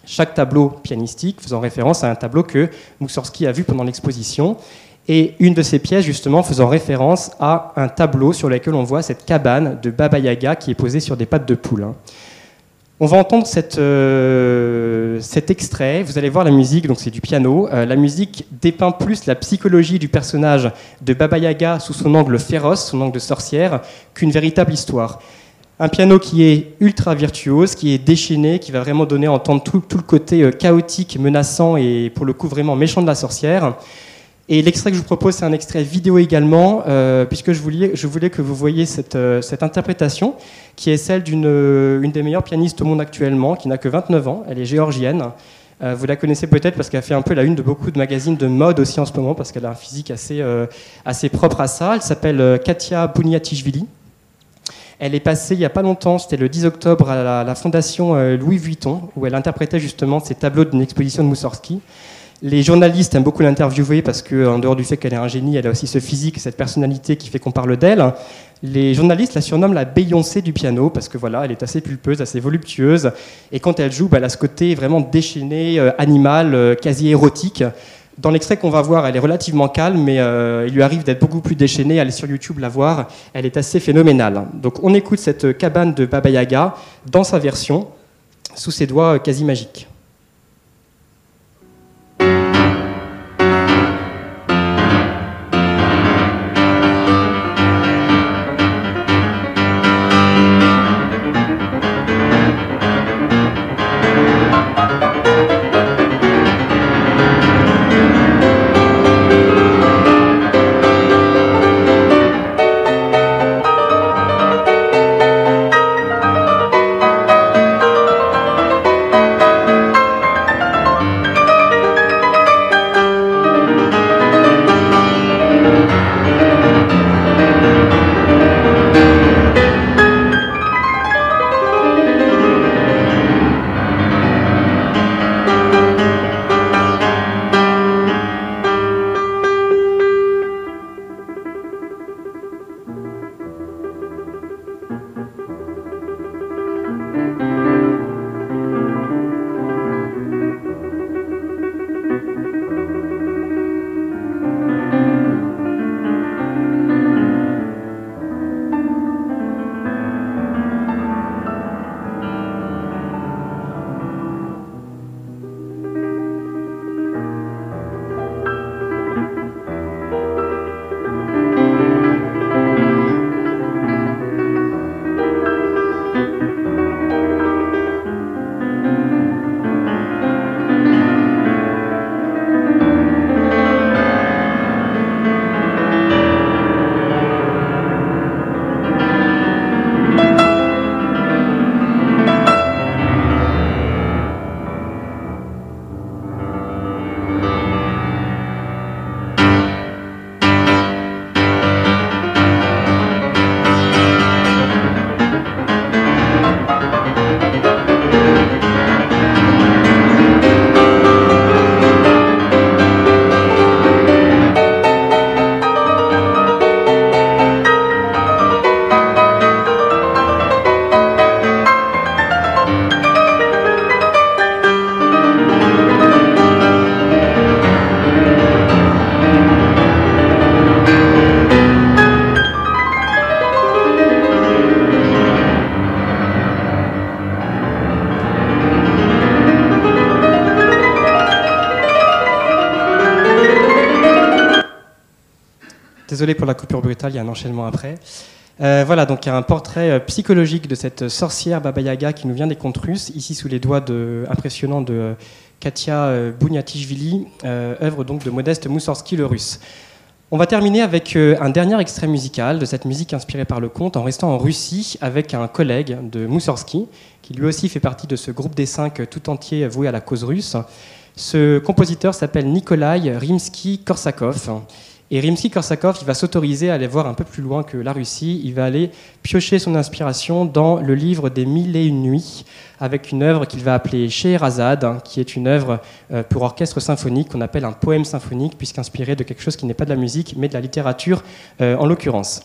Chaque tableau pianistique faisant référence à un tableau que Moussorgsky a vu pendant l'exposition, et une de ces pièces justement faisant référence à un tableau sur lequel on voit cette cabane de Baba Yaga qui est posée sur des pattes de poule. On va entendre cette, euh, cet extrait, vous allez voir la musique, donc c'est du piano, euh, la musique dépeint plus la psychologie du personnage de Baba Yaga sous son angle féroce, son angle de sorcière, qu'une véritable histoire. Un piano qui est ultra virtuose, qui est déchaîné, qui va vraiment donner à entendre tout, tout le côté chaotique, menaçant et pour le coup vraiment méchant de la sorcière. Et l'extrait que je vous propose, c'est un extrait vidéo également, euh, puisque je voulais, je voulais que vous voyiez cette, euh, cette interprétation, qui est celle d'une une des meilleures pianistes au monde actuellement, qui n'a que vingt-neuf ans, elle est géorgienne. Euh, vous la connaissez peut-être parce qu'elle fait un peu la une de beaucoup de magazines de mode aussi en ce moment, parce qu'elle a un physique assez, euh, assez propre à ça. Elle s'appelle euh, Katia Buniatishvili. Elle est passée il n'y a pas longtemps, c'était le dix octobre, à la, la fondation euh, Louis Vuitton, où elle interprétait justement ces tableaux d'une exposition de Moussorgsky. Les journalistes aiment beaucoup l'interviewer parce qu'en dehors du fait qu'elle est un génie, elle a aussi ce physique, cette personnalité qui fait qu'on parle d'elle. Les journalistes la surnomment la Beyoncé du piano parce que voilà, elle est assez pulpeuse, assez voluptueuse. Et quand elle joue, bah, elle a ce côté vraiment déchaîné, euh, animal, euh, quasi érotique. Dans l'extrait qu'on va voir, elle est relativement calme, mais euh, il lui arrive d'être beaucoup plus déchaînée. Allez sur YouTube la voir, elle est assez phénoménale. Donc on écoute cette cabane de Baba Yaga dans sa version, sous ses doigts quasi magiques. Désolé pour la coupure brutale, il y a un enchaînement après. Euh, voilà, donc il y a un portrait psychologique de cette sorcière Baba Yaga qui nous vient des contes russes, ici sous les doigts de, impressionnants de Katia Buniatishvili, euh, œuvre donc de Modeste Moussorgsky le russe. On va terminer avec un dernier extrait musical de cette musique inspirée par le conte, en restant en Russie avec un collègue de Moussorgsky, qui lui aussi fait partie de ce groupe des cinq tout entier voué à la cause russe. Ce compositeur s'appelle Nikolai Rimsky-Korsakov. Et Rimsky-Korsakov, il va s'autoriser à aller voir un peu plus loin que la Russie. Il va aller piocher son inspiration dans le livre des Mille et une nuits, avec une œuvre qu'il va appeler Scheherazade, qui est une œuvre pour orchestre symphonique qu'on appelle un poème symphonique, puisqu'inspiré de quelque chose qui n'est pas de la musique, mais de la littérature en l'occurrence.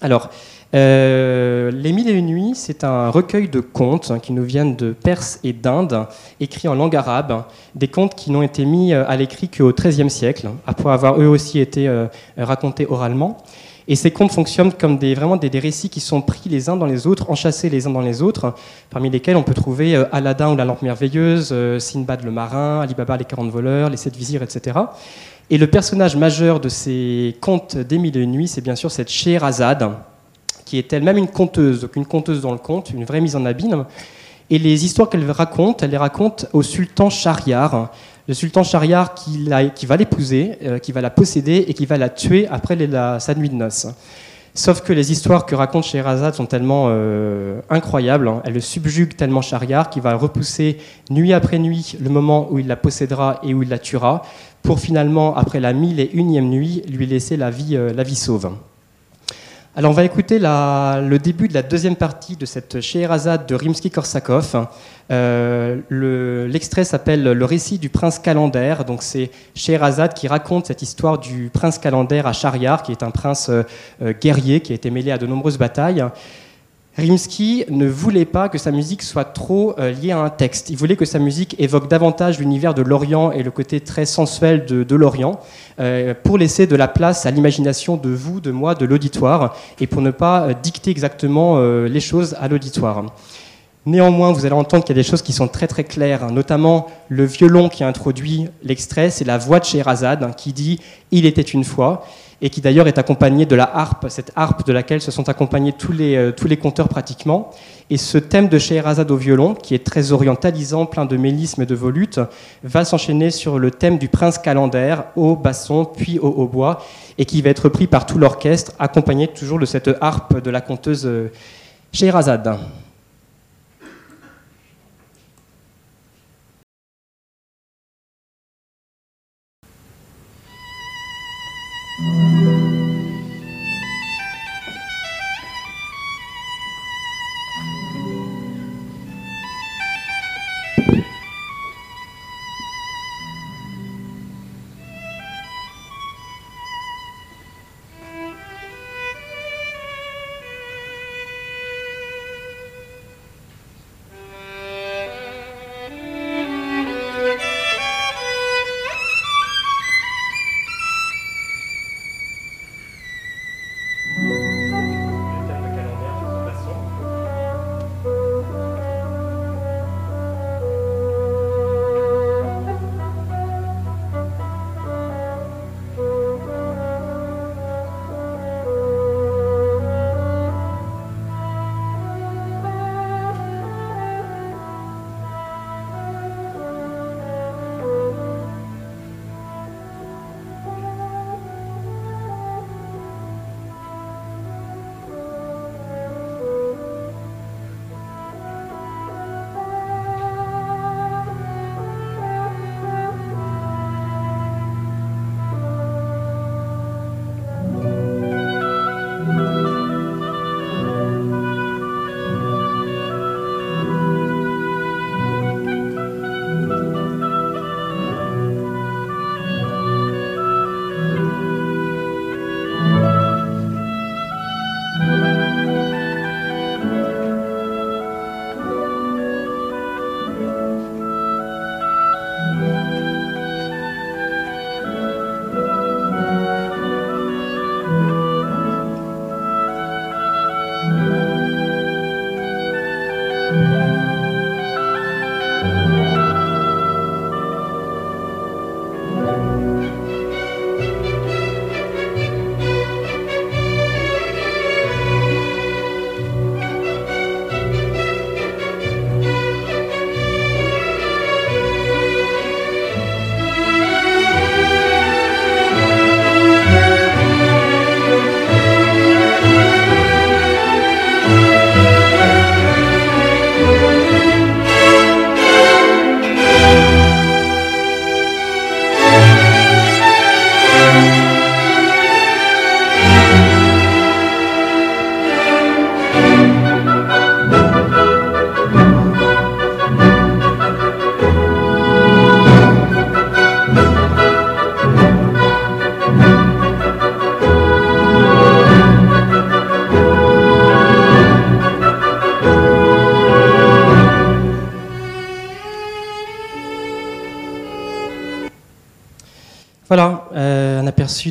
Alors, euh, les Mille et une nuits, c'est un recueil de contes qui nous viennent de Perse et d'Inde, écrits en langue arabe, des contes qui n'ont été mis à l'écrit qu'au treizième siècle, après avoir eux aussi été euh, racontés oralement. Et ces contes fonctionnent comme des, vraiment des, des récits qui sont pris les uns dans les autres, enchâssés les uns dans les autres, parmi lesquels on peut trouver euh, Aladdin ou la lampe merveilleuse, euh, Sinbad le marin, Alibaba les quarante voleurs, les sept vizirs, et cetera. Et le personnage majeur de ces contes des Mille et une nuits, c'est bien sûr cette Scheherazade, qui est elle-même une conteuse, donc une conteuse dans le conte, une vraie mise en abîme. Et les histoires qu'elle raconte, elle les raconte au sultan Shahriar, le sultan Shahriar qui, la, qui va l'épouser, euh, qui va la posséder et qui va la tuer après les, la, sa nuit de noces. Sauf que les histoires que raconte Scheherazade sont tellement euh, incroyables, hein. Elle le subjugue tellement Shahriar qu'il va repousser nuit après nuit le moment où il la possédera et où il la tuera, pour finalement, après la mille et unième nuit, lui laisser la vie, euh, la vie sauve. Alors on va écouter la, le début de la deuxième partie de cette Scheherazade de Rimsky-Korsakov. Euh, le, l'extrait s'appelle Le récit du prince Calendaire. Donc c'est Scheherazade qui raconte cette histoire du prince Calendaire à Shahriar, qui est un prince euh, guerrier qui a été mêlé à de nombreuses batailles. Rimsky ne voulait pas que sa musique soit trop euh, liée à un texte. Il voulait que sa musique évoque davantage l'univers de l'Orient et le côté très sensuel de, de l'Orient, euh, pour laisser de la place à l'imagination de vous, de moi, de l'auditoire, et pour ne pas euh, dicter exactement euh, les choses à l'auditoire. Néanmoins, vous allez entendre qu'il y a des choses qui sont très très claires, notamment le violon qui a introduit l'extrait, c'est la voix de Scheherazade qui dit « Il était une fois », et qui d'ailleurs est accompagnée de la harpe, cette harpe de laquelle se sont accompagnés tous les, euh, tous les conteurs pratiquement. Et ce thème de Scheherazade au violon, qui est très orientalisant, plein de mélismes et de volutes, va s'enchaîner sur le thème du prince calendaire au basson, puis au hautbois, et qui va être repris par tout l'orchestre, accompagné toujours de cette harpe de la conteuse euh, Scheherazade.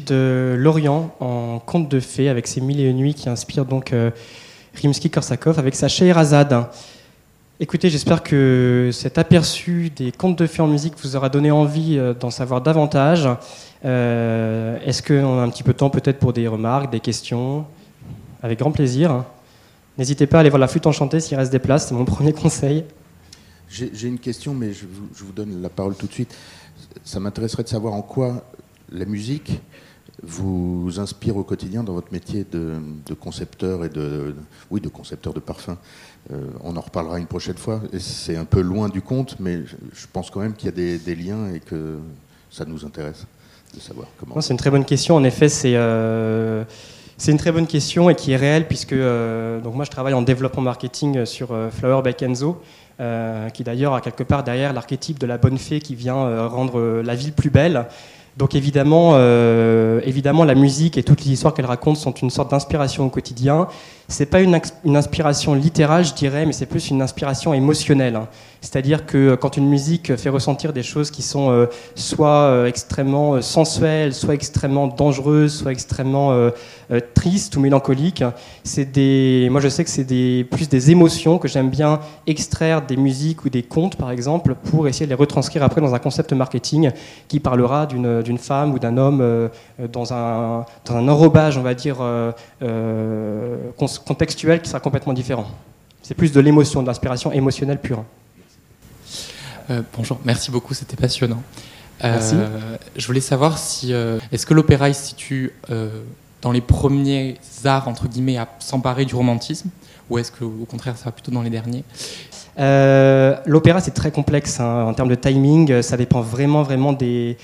De l'Orient en conte de fées avec ses mille et une nuits qui inspirent donc euh, Rimsky-Korsakov avec sa Scheherazade. Écoutez, j'espère que cet aperçu des contes de fées en musique vous aura donné envie euh, d'en savoir davantage. Euh, Est-ce qu'on a un petit peu de temps peut-être pour des remarques, des questions? Avec grand plaisir. N'hésitez pas à aller voir La Flûte Enchantée s'il reste des places, c'est mon premier conseil. J'ai une question, mais je vous, je vous donne la parole tout de suite. Ça m'intéresserait de savoir en quoi la musique vous inspire au quotidien dans votre métier de, de concepteur et de, oui, de concepteur de parfum. Euh, on en reparlera une prochaine fois. C'est un peu loin du compte, mais je pense quand même qu'il y a des, des liens et que ça nous intéresse de savoir comment. C'est une très bonne question. En effet, c'est euh, c'est une très bonne question et qui est réelle puisque euh, donc moi je travaille en développement marketing sur euh, Flower by Kenzo. Euh, qui d'ailleurs a quelque part derrière l'archétype de la bonne fée qui vient euh, rendre euh, la ville plus belle. Donc évidemment, euh, évidemment la musique et toutes les histoires qu'elle raconte sont une sorte d'inspiration au quotidien. c'est pas une, une inspiration littérale, je dirais, mais c'est plus une inspiration émotionnelle. C'est-à-dire que quand une musique fait ressentir des choses qui sont euh, soit euh, extrêmement euh, sensuelles, soit extrêmement dangereuses, soit extrêmement euh, euh, tristes ou mélancoliques, c'est des... moi je sais que c'est des... plus des émotions que j'aime bien extraire des musiques ou des contes, par exemple, pour essayer de les retranscrire après dans un concept marketing qui parlera d'une d'une femme ou d'un homme euh, dans un, dans un enrobage, on va dire, euh, euh, contextuel qui sera complètement différent. C'est plus de l'émotion, de l'inspiration émotionnelle pure. Euh, bonjour, merci beaucoup, c'était passionnant. Euh, merci. Je voulais savoir si euh, est-ce que l'opéra se situe euh, dans les premiers arts, entre guillemets, à s'emparer du romantisme, ou est-ce qu'au contraire ça va plutôt dans les derniers ? euh, L'opéra, c'est très complexe, hein, en termes de timing, ça dépend vraiment, vraiment des...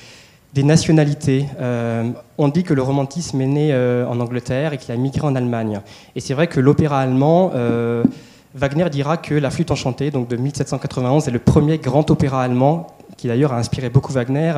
des nationalités. Euh, on dit que le romantisme est né euh, en Angleterre et qu'il a migré en Allemagne. Et c'est vrai que l'opéra allemand, euh, Wagner dira que La Flûte Enchantée, donc de mille sept cent quatre-vingt-onze, est le premier grand opéra allemand, qui d'ailleurs a inspiré beaucoup Wagner,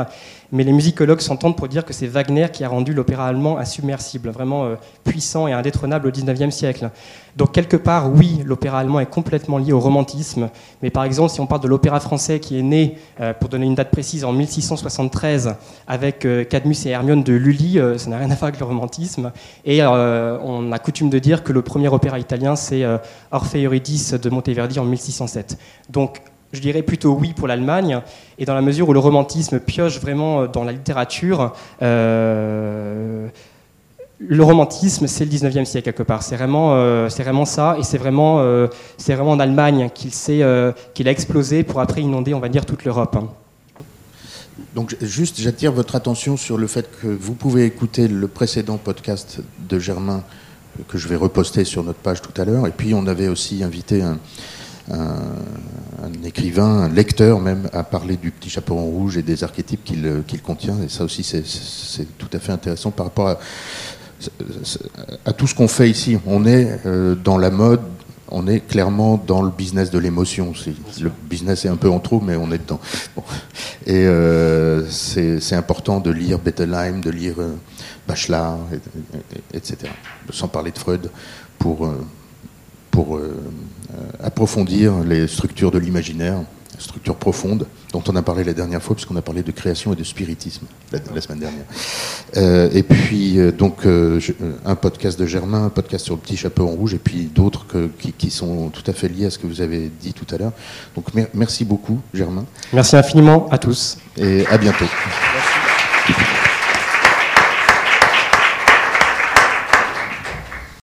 mais les musicologues s'entendent pour dire que c'est Wagner qui a rendu l'opéra allemand insubmersible, vraiment euh, puissant et indétrônable au dix-neuvième siècle. Donc quelque part, oui, l'opéra allemand est complètement lié au romantisme, mais par exemple, si on parle de l'opéra français qui est né, euh, pour donner une date précise, en mille six cent soixante-treize, avec euh, Cadmus et Hermione de Lully, euh, ça n'a rien à voir avec le romantisme, et euh, on a coutume de dire que le premier opéra italien, c'est euh, Orphée et Eurydice de Monteverdi en mille six cent sept. Donc, je dirais plutôt oui pour l'Allemagne, et dans la mesure où le romantisme pioche vraiment dans la littérature, euh, le romantisme, c'est le dix-neuvième siècle quelque part. C'est vraiment, euh, c'est vraiment ça, et c'est vraiment, euh, c'est vraiment en Allemagne qu'il s'est, euh, qu'il a explosé pour après inonder, on va dire, toute l'Europe. Donc juste, j'attire votre attention sur le fait que vous pouvez écouter le précédent podcast de Germain, que je vais reposter sur notre page tout à l'heure, et puis on avait aussi invité un... Un, un écrivain, un lecteur même, a parlé du Petit Chaperon Rouge et des archétypes qu'il qu'il contient, et ça aussi c'est, c'est tout à fait intéressant par rapport à, à tout ce qu'on fait ici. On est euh, dans la mode, on est clairement dans le business de l'émotion. C'est, le business est un peu en trop, mais on est dedans. Bon. Et euh, c'est, c'est important de lire Bettelheim, de lire euh, Bachelard, et, et, etc., sans parler de Freud, pour... Euh, pour euh, approfondir les structures de l'imaginaire, structures profondes, dont on a parlé la dernière fois, puisqu'on a parlé de création et de spiritisme la, la semaine dernière. Euh, et puis, euh, donc, euh, je, un podcast de Germain, un podcast sur le Petit Chaperon Rouge, et puis d'autres que, qui, qui sont tout à fait liés à ce que vous avez dit tout à l'heure. Donc, mer- merci beaucoup, Germain. Merci infiniment à tous. Et à bientôt. Merci.